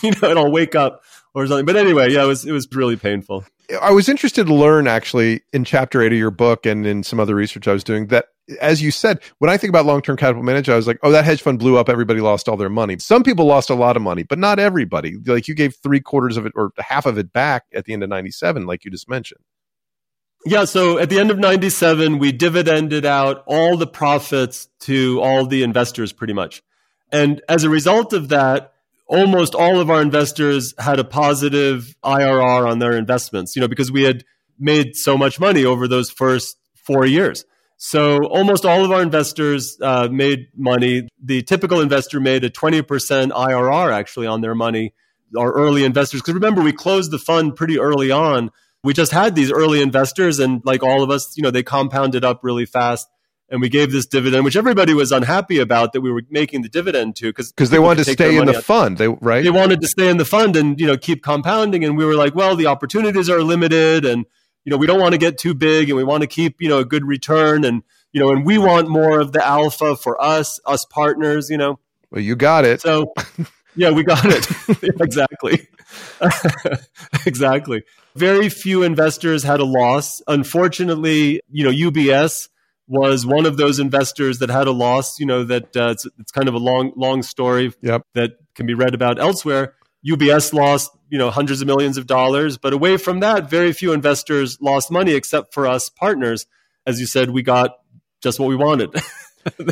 you know, and I'll wake up or something. But anyway, yeah, it was really painful. I was interested to learn actually in chapter 8 of your book and in some other research I was doing that, as you said, when I think about long-term capital management, I was like, oh, that hedge fund blew up. Everybody lost all their money. Some people lost a lot of money, but not everybody. Like you gave 3/4 of it or half of it back at the end of 97, like you just mentioned. Yeah. So at the end of 97, we dividended out all the profits to all the investors pretty much. And as a result of that, almost all of our investors had a positive IRR on their investments, you know, because we had made so much money over those first 4 years. So almost all of our investors made money. The typical investor made a 20% IRR actually on their money, our early investors. Because remember, we closed the fund pretty early on. We just had these early investors and like all of us, you know, they compounded up really fast. And we gave this dividend, which everybody was unhappy about that we were making the dividend to, because they wanted to stay in the fund, right? They wanted to stay in the fund and, you know, keep compounding. And we were like, well, the opportunities are limited, and, you know, we don't want to get too big, and we want to keep, you know, a good return, and, you know, and we want more of the alpha for us partners, you know. Well, you got it. So, yeah, we got it. Exactly. Exactly. Very few investors had a loss. Unfortunately, you know, UBS was one of those investors that had a loss, you know, that it's kind of a long story that can be read about elsewhere. UBS lost, you know, hundreds of millions of dollars. But away from that, very few investors lost money except for us partners. As you said, we got just what we wanted,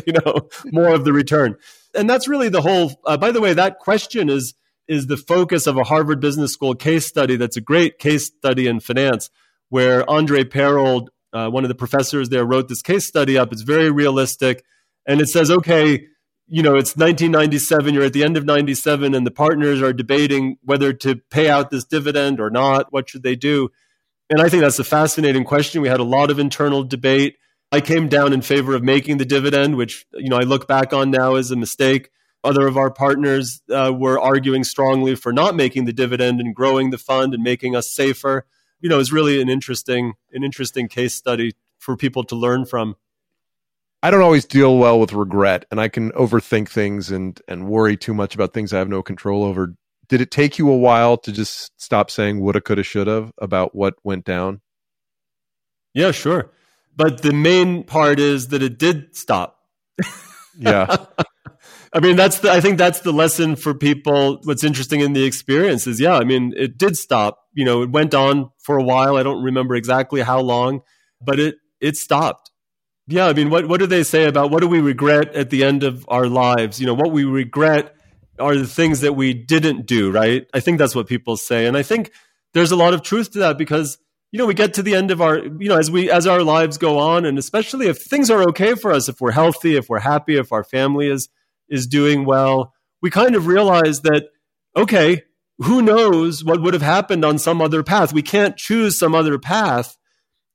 you know, more of the return. And that's really the whole, by the way, that question is the focus of a Harvard Business School case study. That's a great case study in finance, where Andre Perold, one of the professors there, wrote this case study up. It's very realistic. And it says, okay, you know, it's 1997, you're at the end of 97, and the partners are debating whether to pay out this dividend or not. What should they do? And I think that's a fascinating question. We had a lot of internal debate. I came down in favor of making the dividend, which, you know, I look back on now as a mistake. Other of our partners were arguing strongly for not making the dividend and growing the fund and making us safer. You know, it's really an interesting case study for people to learn from. I don't always deal well with regret, and I can overthink things and worry too much about things I have no control over. Did it take you a while to just stop saying woulda, coulda, shoulda about what went down? Yeah, sure. But the main part is that it did stop. Yeah. I mean, I think that's the lesson for people. What's interesting in the experience is, yeah, I mean, it did stop. You know, it went on for a while. I don't remember exactly how long, but it stopped. Yeah, I mean, what do they say about what do we regret at the end of our lives? You know, what we regret are the things that we didn't do, right? I think that's what people say. And I think there's a lot of truth to that, because, you know, we get to the end of our, you know, as our lives go on, and especially if things are okay for us, if we're healthy, if we're happy, if our family is doing well, we kind of realize that, okay, who knows what would have happened on some other path? We can't choose some other path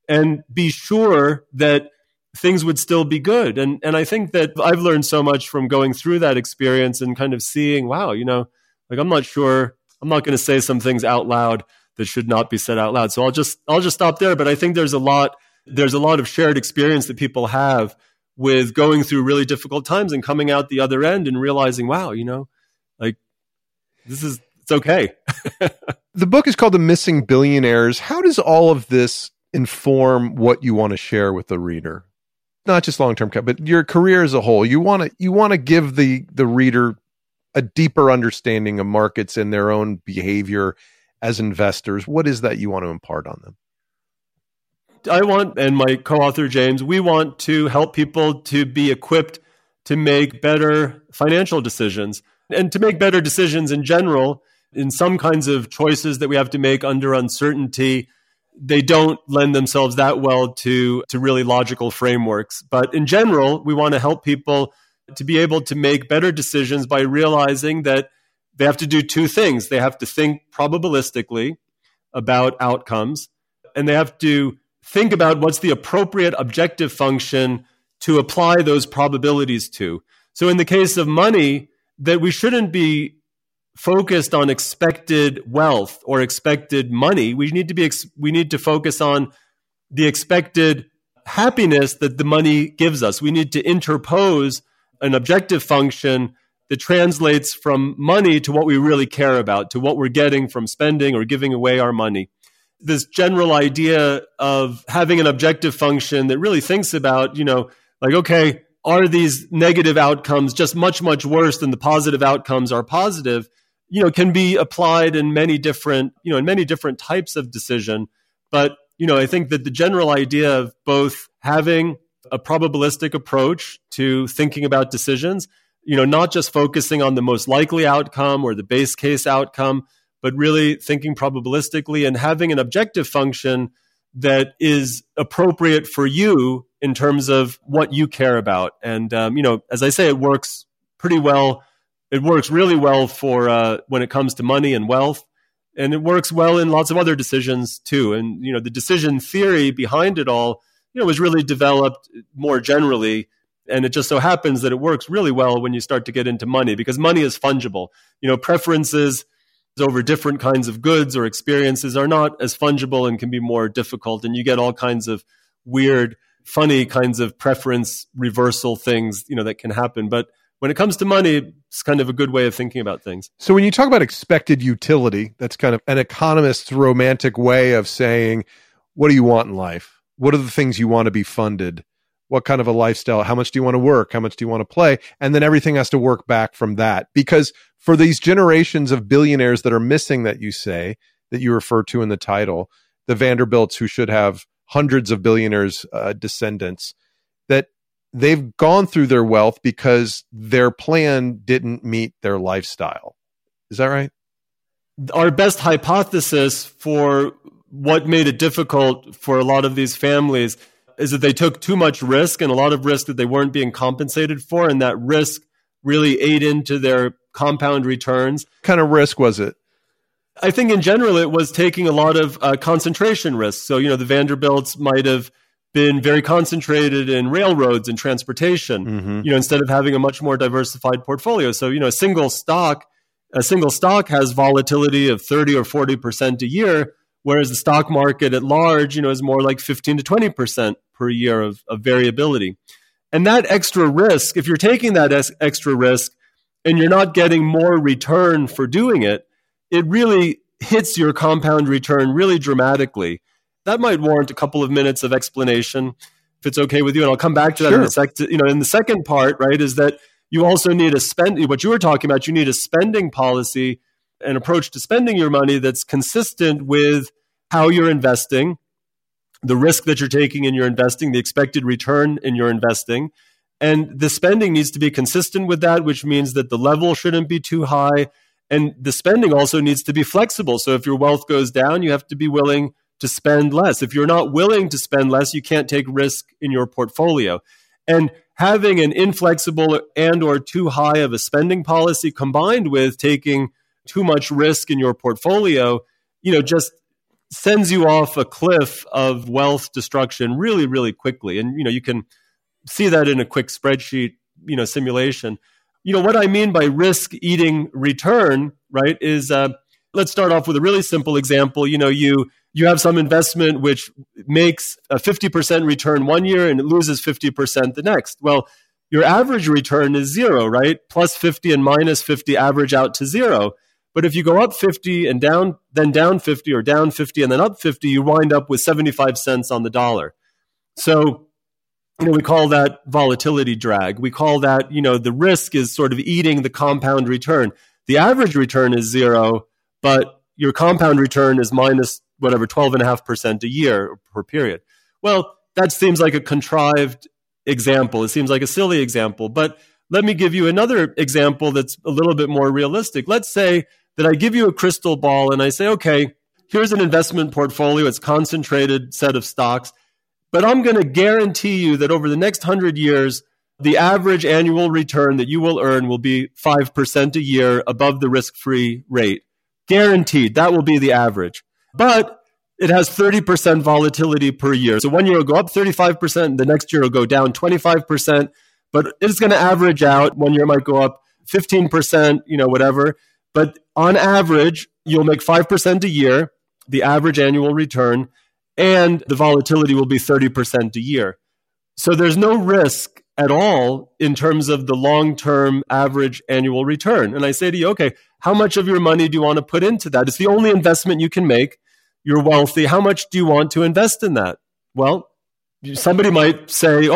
and be sure that things would still be good. And I think that I've learned so much from going through that experience and kind of seeing, wow, you know, like, I'm not sure, I'm not going to say some things out loud that should not be said out loud. So I'll just stop there. But I think there's a lot of shared experience that people have with going through really difficult times and coming out the other end and realizing, wow, you know, like, it's okay. The book is called The Missing Billionaires. How does all of this inform what you want to share with the reader? Not just long-term capital, but your career as a whole. You want to give the reader a deeper understanding of markets and their own behavior as investors. What is that you want to impart on them? I want, and my co-author James, we want to help people to be equipped to make better financial decisions and to make better decisions in general. In some kinds of choices that we have to make under uncertainty, they don't lend themselves that well to really logical frameworks. But in general, we want to help people to be able to make better decisions by realizing that they have to do two things. They have to think probabilistically about outcomes, and they have to think about what's the appropriate objective function to apply those probabilities to. So in the case of money, that we shouldn't be focused on expected wealth or expected money. We need to focus on the expected happiness that the money gives us. We need to interpose an objective function that translates from money to what we really care about, to what we're getting from spending or giving away our money. This general idea of having an objective function that really thinks about, you know, like, okay, are these negative outcomes just much, much worse than the positive outcomes are positive, you know, can be applied in many different types of decision. But, you know, I think that the general idea of both having a probabilistic approach to thinking about decisions, you know, not just focusing on the most likely outcome or the base case outcome, but really thinking probabilistically and having an objective function that is appropriate for you in terms of what you care about. And, you know, as I say, it works pretty well. It works really well for when it comes to money and wealth. And it works well in lots of other decisions too. And, you know, the decision theory behind it all was really developed more generally. And it just so happens that it works really well when you start to get into money, because money is fungible. You know, preferences over different kinds of goods or experiences are not as fungible and can be more difficult. And you get all kinds of weird, funny kinds of preference reversal things, you know, that can happen. But when it comes to money, it's kind of a good way of thinking about things. So when you talk about expected utility, that's kind of an economist's romantic way of saying, what do you want in life? What are the things you want to be funded? What kind of a lifestyle? How much do you want to work? How much do you want to play? And then everything has to work back from that. Because for these generations of billionaires that are missing, that you say, that you refer to in the title, the Vanderbilts, who should have hundreds of billionaires' descendants, that they've gone through their wealth because their plan didn't meet their lifestyle. Is that right? Our best hypothesis for what made it difficult for a lot of these families is that they took too much risk, and a lot of risk that they weren't being compensated for. And that risk really ate into their compound returns. What kind of risk was it? I think in general, it was taking a lot of concentration risks. So, you know, the Vanderbilts might have been very concentrated in railroads and transportation, you know, instead of having a much more diversified portfolio. So, you know, a single stock has volatility of 30 or 40% a year, whereas the stock market at large, you know, is more like 15 to 20% per year of variability. And that extra risk, if you're taking that extra risk and you're not getting more return for doing it, it really hits your compound return really dramatically. That might warrant a couple of minutes of explanation, if it's okay with you. And I'll come back to that in a second. You know, in the second part, right, is that you also need what you were talking about, you need a spending policy, an approach to spending your money that's consistent with how you're investing, the risk that you're taking in your investing, the expected return in your investing. And the spending needs to be consistent with that, which means that the level shouldn't be too high. And the spending also needs to be flexible. So if your wealth goes down, you have to be willing to spend less. If you're not willing to spend less, you can't take risk in your portfolio. And having an inflexible and or too high of a spending policy combined with taking too much risk in your portfolio, you know, just sends you off a cliff of wealth destruction really, really quickly. And, you know, you can see that in a quick spreadsheet, you know, simulation. You know, what I mean by risk eating return, right, is let's start off with a really simple example. You know, you have some investment which makes a 50% return one year and it loses 50% the next. Well, your average return is zero, right? Plus 50 and minus 50 average out to zero. But if you go up 50 and down, then down 50, or down 50 and then up 50, you wind up with 75 cents on the dollar. So, you know, we call that volatility drag. We call that, you know, the risk is sort of eating the compound return. The average return is zero, but your compound return is minus whatever, 12.5% a year per period. Well, that seems like a contrived example. It seems like a silly example, but let me give you another example that's a little bit more realistic. Let's say that I give you a crystal ball and I say, okay, here's an investment portfolio. It's a concentrated set of stocks, but I'm going to guarantee you that over the next 100 years, the average annual return that you will earn will be 5% a year above the risk-free rate. Guaranteed. That will be the average. But it has 30% volatility per year. So one year will go up 35%. The next year will go down 25%. But it's going to average out. One year might go up 15%, you know, whatever. But on average, you'll make 5% a year, the average annual return, and the volatility will be 30% a year. So there's no risk at all in terms of the long-term average annual return. And I say to you, okay, how much of your money do you want to put into that? It's the only investment you can make. You're wealthy. How much do you want to invest in that? Well, somebody might say,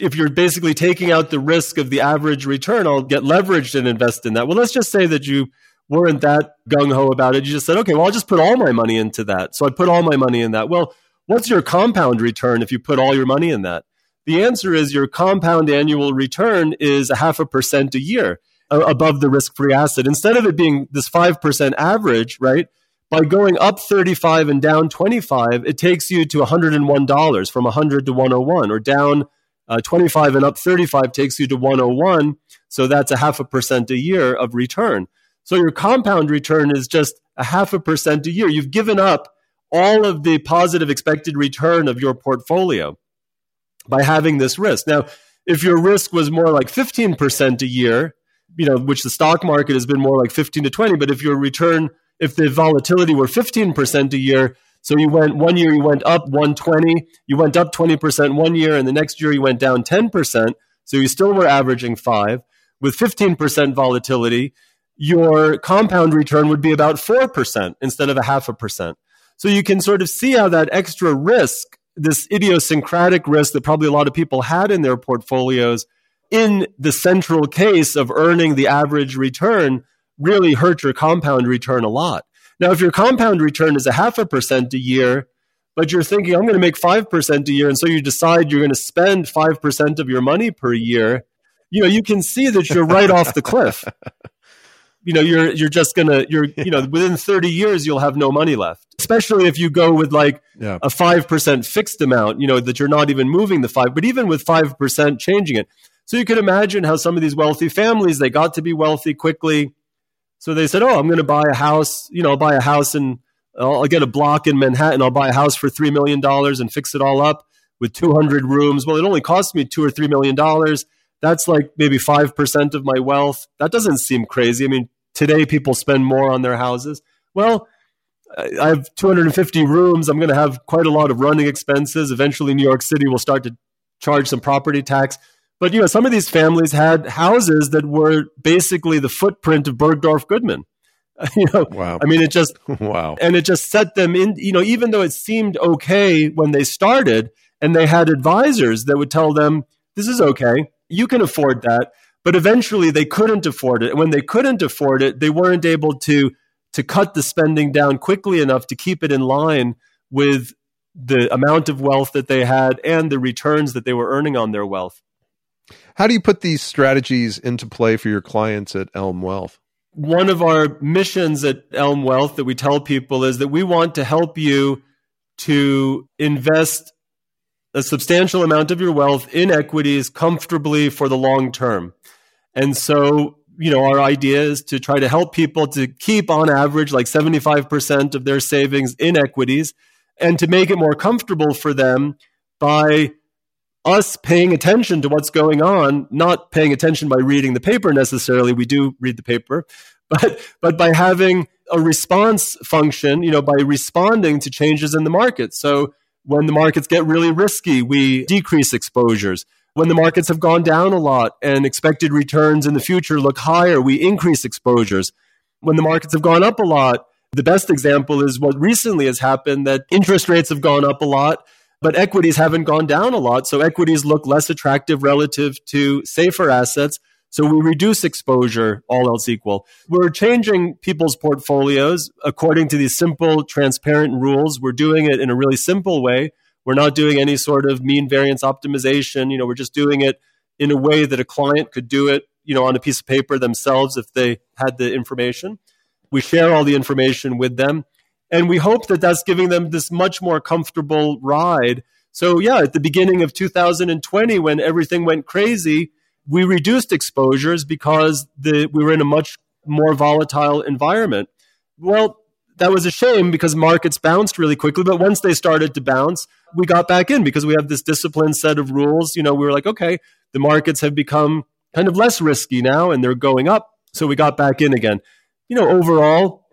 if you're basically taking out the risk of the average return, I'll get leveraged and invest in that. Well, let's just say that you weren't that gung-ho about it. You just said, okay, well, I'll just put all my money into that. So I put all my money in that. Well, what's your compound return if you put all your money in that? The answer is your compound annual return is 0.5% a year above the risk-free asset. Instead of it being this 5% average, right? By going up 35 and down 25, it takes you to $101, from 100 to 101, or down 25 and up 35 takes you to 101. So that's 0.5% a year of return. So your compound return is just 0.5% a year. You've given up all of the positive expected return of your portfolio. by having this risk. Now, if your risk was more like 15% a year, you know, which the stock market has been more like 15 to 20, but if your return, if the volatility were 15% a year, so you went 1 year, you went up 120, you went up 20% 1 year, and the next year you went down 10%, so you still were averaging 5, with 15% volatility, your compound return would be about 4% instead of 0.5%. So you can sort of see how that extra risk, this idiosyncratic risk that probably a lot of people had in their portfolios, in the central case of earning the average return, really hurt your compound return a lot. Now, if your compound return is 0.5% a year, but you're thinking, I'm going to make 5% a year, and so you decide you're going to spend 5% of your money per year, you know, you can see that you're right off the cliff. You know, you're just going to, within 30 years, you'll have no money left, especially if you go with like a 5% fixed amount, you know, that you're not even moving the 5, but even with 5% changing it. So you could imagine how some of these wealthy families, they got to be wealthy quickly. So they said, oh, I'm going to buy a house, you know, I'll buy a house and I'll get a block in Manhattan. I'll buy a house for $3 million and fix it all up with 200 rooms. Well, it only cost me $2 or $3 million. That's like maybe 5% of my wealth. That doesn't seem crazy. I mean, today people spend more on their houses. Well, I have 250 rooms. I'm going to have quite a lot of running expenses. Eventually, New York City will start to charge some property tax. But, you know, some of these families had houses that were basically the footprint of Bergdorf Goodman. You know, wow. I mean, it just, wow. And it just set them in, you know, even though it seemed okay when they started and they had advisors that would tell them, this is okay, you can afford that. But eventually they couldn't afford it. And when they couldn't afford it, they weren't able to cut the spending down quickly enough to keep it in line with the amount of wealth that they had and the returns that they were earning on their wealth. How do you put these strategies into play for your clients at Elm Wealth? One of our missions at Elm Wealth that we tell people is that we want to help you to invest a substantial amount of your wealth in equities comfortably for the long term. And so, you know, our idea is to try to help people to keep on average like 75% of their savings in equities and to make it more comfortable for them by us paying attention to what's going on, not paying attention by reading the paper necessarily. We do read the paper, but by having a response function, you know, by responding to changes in the market. So when the markets get really risky, we decrease exposures. When the markets have gone down a lot and expected returns in the future look higher, we increase exposures. When the markets have gone up a lot, the best example is what recently has happened, that interest rates have gone up a lot, but equities haven't gone down a lot. So equities look less attractive relative to safer assets. So we reduce exposure, all else equal. We're changing people's portfolios according to these simple, transparent rules. We're doing it in a really simple way. We're not doing any sort of mean variance optimization. You know, we're just doing it in a way that a client could do it, you know, on a piece of paper themselves if they had the information. We share all the information with them. And we hope that that's giving them this much more comfortable ride. So yeah, at the beginning of 2020, when everything went crazy, we reduced exposures because we were in a much more volatile environment. Well, that was a shame because markets bounced really quickly. But once they started to bounce, we got back in because we have this disciplined set of rules. You know, we were like, okay, the markets have become kind of less risky now and they're going up. So we got back in again. You know, overall,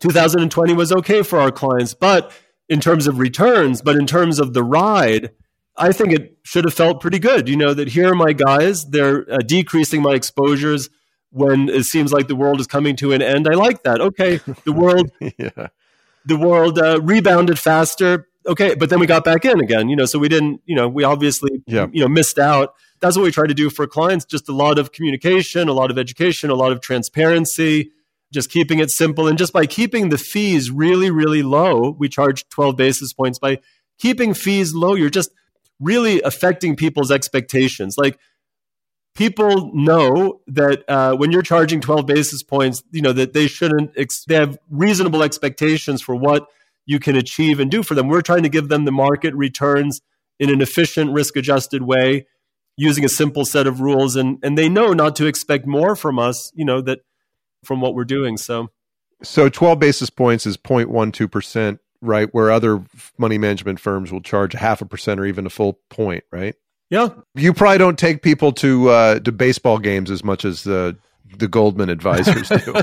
2020 was okay for our clients, but in terms of returns, but in terms of the ride, I think it should have felt pretty good. You know, that here are my guys, they're decreasing my exposures when it seems like the world is coming to an end. I like that. Okay, the world the world rebounded faster. Okay, but then we got back in again, you know, so we didn't, you know, we obviously, you know, missed out. That's what we try to do for clients, just a lot of communication, a lot of education, a lot of transparency, just keeping it simple. And just by keeping the fees really, really low, we charge 12 basis points. By keeping fees low, you're just really affecting people's expectations. Like people know that when you're charging 12 basis points, you know, that they shouldn't, they have reasonable expectations for what you can achieve and do for them. We're trying to give them the market returns in an efficient, risk-adjusted way using a simple set of rules. And they know not to expect more from us, you know, that from what we're doing. So 12 basis points is 0.12%, right? Where other money management firms will charge 0.5% or even a full point, right? Yeah. You probably don't take people to baseball games as much as the Goldman advisors do.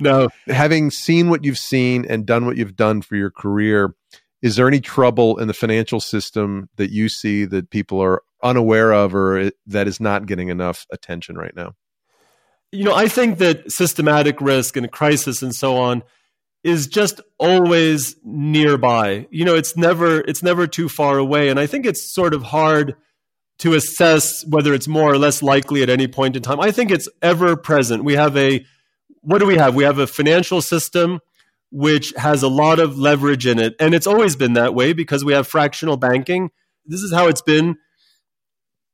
No. Having seen what you've seen and done what you've done for your career, is there any trouble in the financial system that you see that people are unaware of or that is not getting enough attention right now? You know, I think that systematic risk and crisis and so on is just always nearby. You know, it's never too far away. And I think it's sort of hard to assess whether it's more or less likely at any point in time. I think it's ever present. We have a financial system which has a lot of leverage in it. And it's always been that way because we have fractional banking. This is how it's been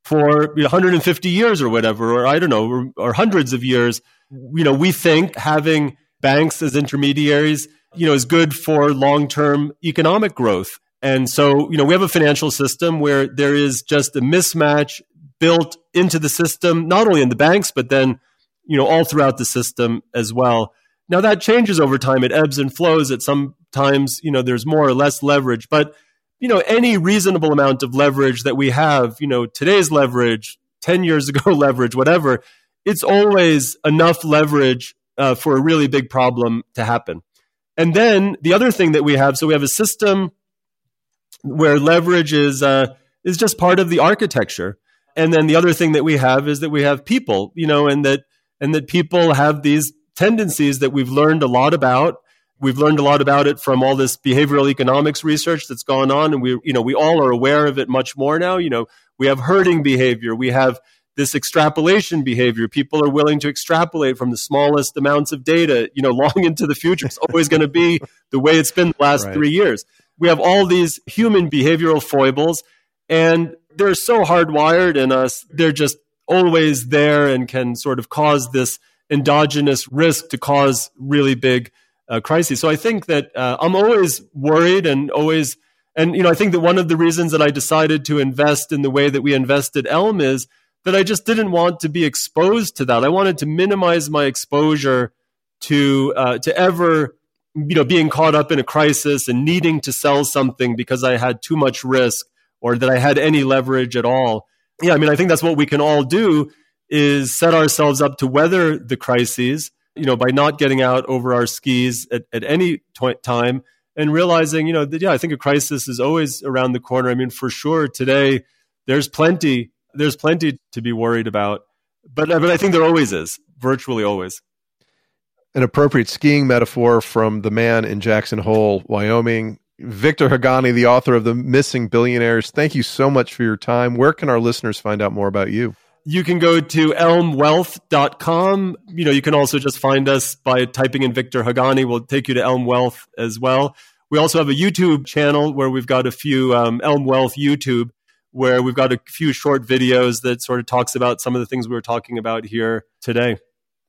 for 150 years or whatever, or I don't know, or hundreds of years. You know, we think having banks as intermediaries, you know, is good for long-term economic growth. And so, you know, we have a financial system where there is just a mismatch built into the system, not only in the banks, but then, you know, all throughout the system as well. Now that changes over time. It ebbs and flows. At some times, you know, there's more or less leverage, but, you know, any reasonable amount of leverage that we have, you know, today's leverage, 10 years ago leverage, whatever, it's always enough leverage for a really big problem to happen. And then the other thing that we have, so we have a system where leverage is just part of the architecture. And then the other thing that we have is that we have people, you know, and that people have these tendencies that we've learned a lot about. We've learned a lot about it from all this behavioral economics research that's gone on. And we all are aware of it much more now. You know, we have herding behavior. We have this extrapolation behavior. People are willing to extrapolate from the smallest amounts of data, you know, long into the future. It's always going to be the way it's been the last 3 years. We have all these human behavioral foibles, and they're so hardwired in us. They're just always there and can sort of cause this endogenous risk to cause really big crises. So I think that I'm always worried and you know, I think that one of the reasons that I decided to invest in the way that we invested Elm is that I just didn't want to be exposed to that. I wanted to minimize my exposure to ever, you know, being caught up in a crisis and needing to sell something because I had too much risk or that I had any leverage at all. Yeah, I mean, I think that's what we can all do is set ourselves up to weather the crises, you know, by not getting out over our skis at any time and realizing, you know, that, yeah, I think a crisis is always around the corner. I mean, for sure, today, there's plenty to be worried about, but I think there always is, virtually always. An appropriate skiing metaphor from the man in Jackson Hole, Wyoming, Victor Haghani, the author of The Missing Billionaires. Thank you so much for your time. Where can our listeners find out more about you? You can go to elmwealth.com. You know, you can also just find us by typing in Victor Haghani. We'll take you to Elm Wealth as well. We also have a YouTube channel where we've got a few Elm Wealth YouTube, where we've got a few short videos that sort of talks about some of the things we were talking about here today.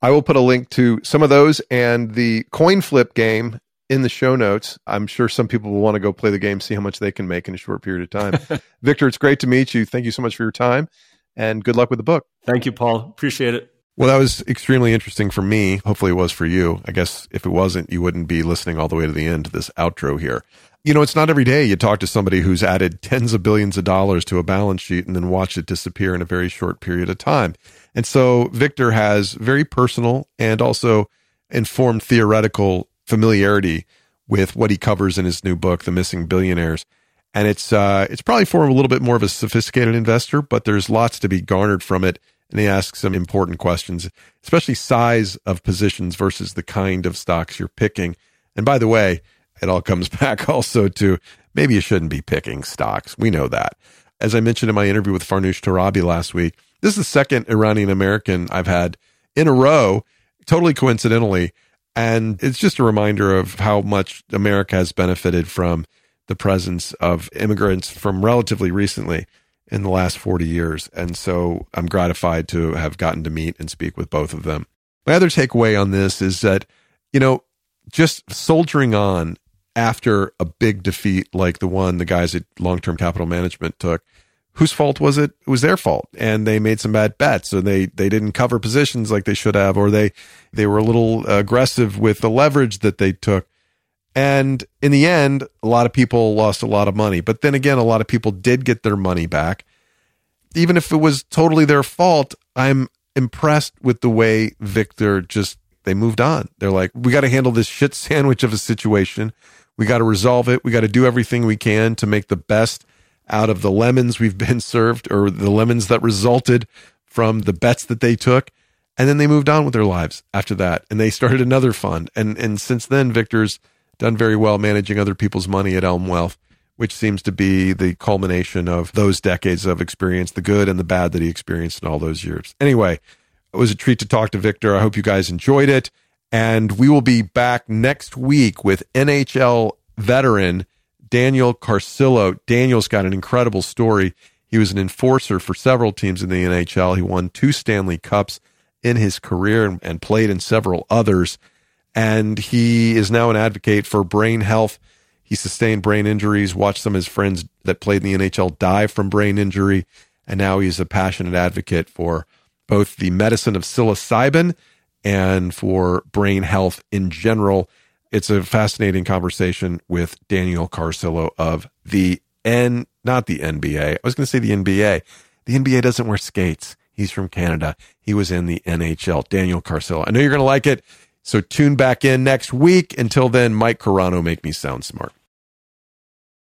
I will put a link to some of those and the coin flip game in the show notes. I'm sure some people will want to go play the game, see how much they can make in a short period of time. Victor, it's great to meet you. Thank you so much for your time and good luck with the book. Thank you, Paul. Appreciate it. Well, that was extremely interesting for me. Hopefully it was for you. I guess if it wasn't, you wouldn't be listening all the way to the end to this outro here. You know, it's not every day you talk to somebody who's added tens of billions of dollars to a balance sheet and then watch it disappear in a very short period of time. And so Victor has very personal and also informed theoretical familiarity with what he covers in his new book, The Missing Billionaires. And it's probably for a little bit more of a sophisticated investor, but there's lots to be garnered from it. And he asks some important questions, especially size of positions versus the kind of stocks you're picking. And by the way, it all comes back also to maybe you shouldn't be picking stocks. We know that. As I mentioned in my interview with Farnoosh Torabi last week, this is the second Iranian-American I've had in a row, totally coincidentally. And it's just a reminder of how much America has benefited from the presence of immigrants from relatively recently in the last 40 years. And so I'm gratified to have gotten to meet and speak with both of them. My other takeaway on this is that, you know, just soldiering on after a big defeat like the one the guys at Long-Term Capital Management took, whose fault was it? It was their fault. And they made some bad bets. So they didn't cover positions like they should have, or they were a little aggressive with the leverage that they took. And in the end, a lot of people lost a lot of money. But then again, a lot of people did get their money back. even if it was totally their fault, I'm impressed with the way Victor just, they moved on. They're like, we got to handle this shit sandwich of a situation. We got to resolve it. We got to do everything we can to make the best out of the lemons we've been served, or the lemons that resulted from the bets that they took. And then they moved on with their lives after that. And they started another fund. And since then, Victor's done very well managing other people's money at Elm Wealth, which seems to be the culmination of those decades of experience, the good and the bad that he experienced in all those years. Anyway, it was a treat to talk to Victor. I hope you guys enjoyed it. And we will be back next week with NHL veteran Daniel Carcillo. Daniel's got an incredible story. He was an enforcer for several teams in the NHL. He won 2 Stanley Cups in his career and played in several others. And he is now an advocate for brain health. He sustained brain injuries, watched some of his friends that played in the NHL die from brain injury, and now he's a passionate advocate for both the medicine of psilocybin and for brain health in general. It's a fascinating conversation with Daniel Carcillo of the NBA. I was going to say the NBA. The NBA doesn't wear skates. He's from Canada. He was in the NHL. Daniel Carcillo. I know you're going to like it. So tune back in next week. Until then, Mike Carano, make me sound smart.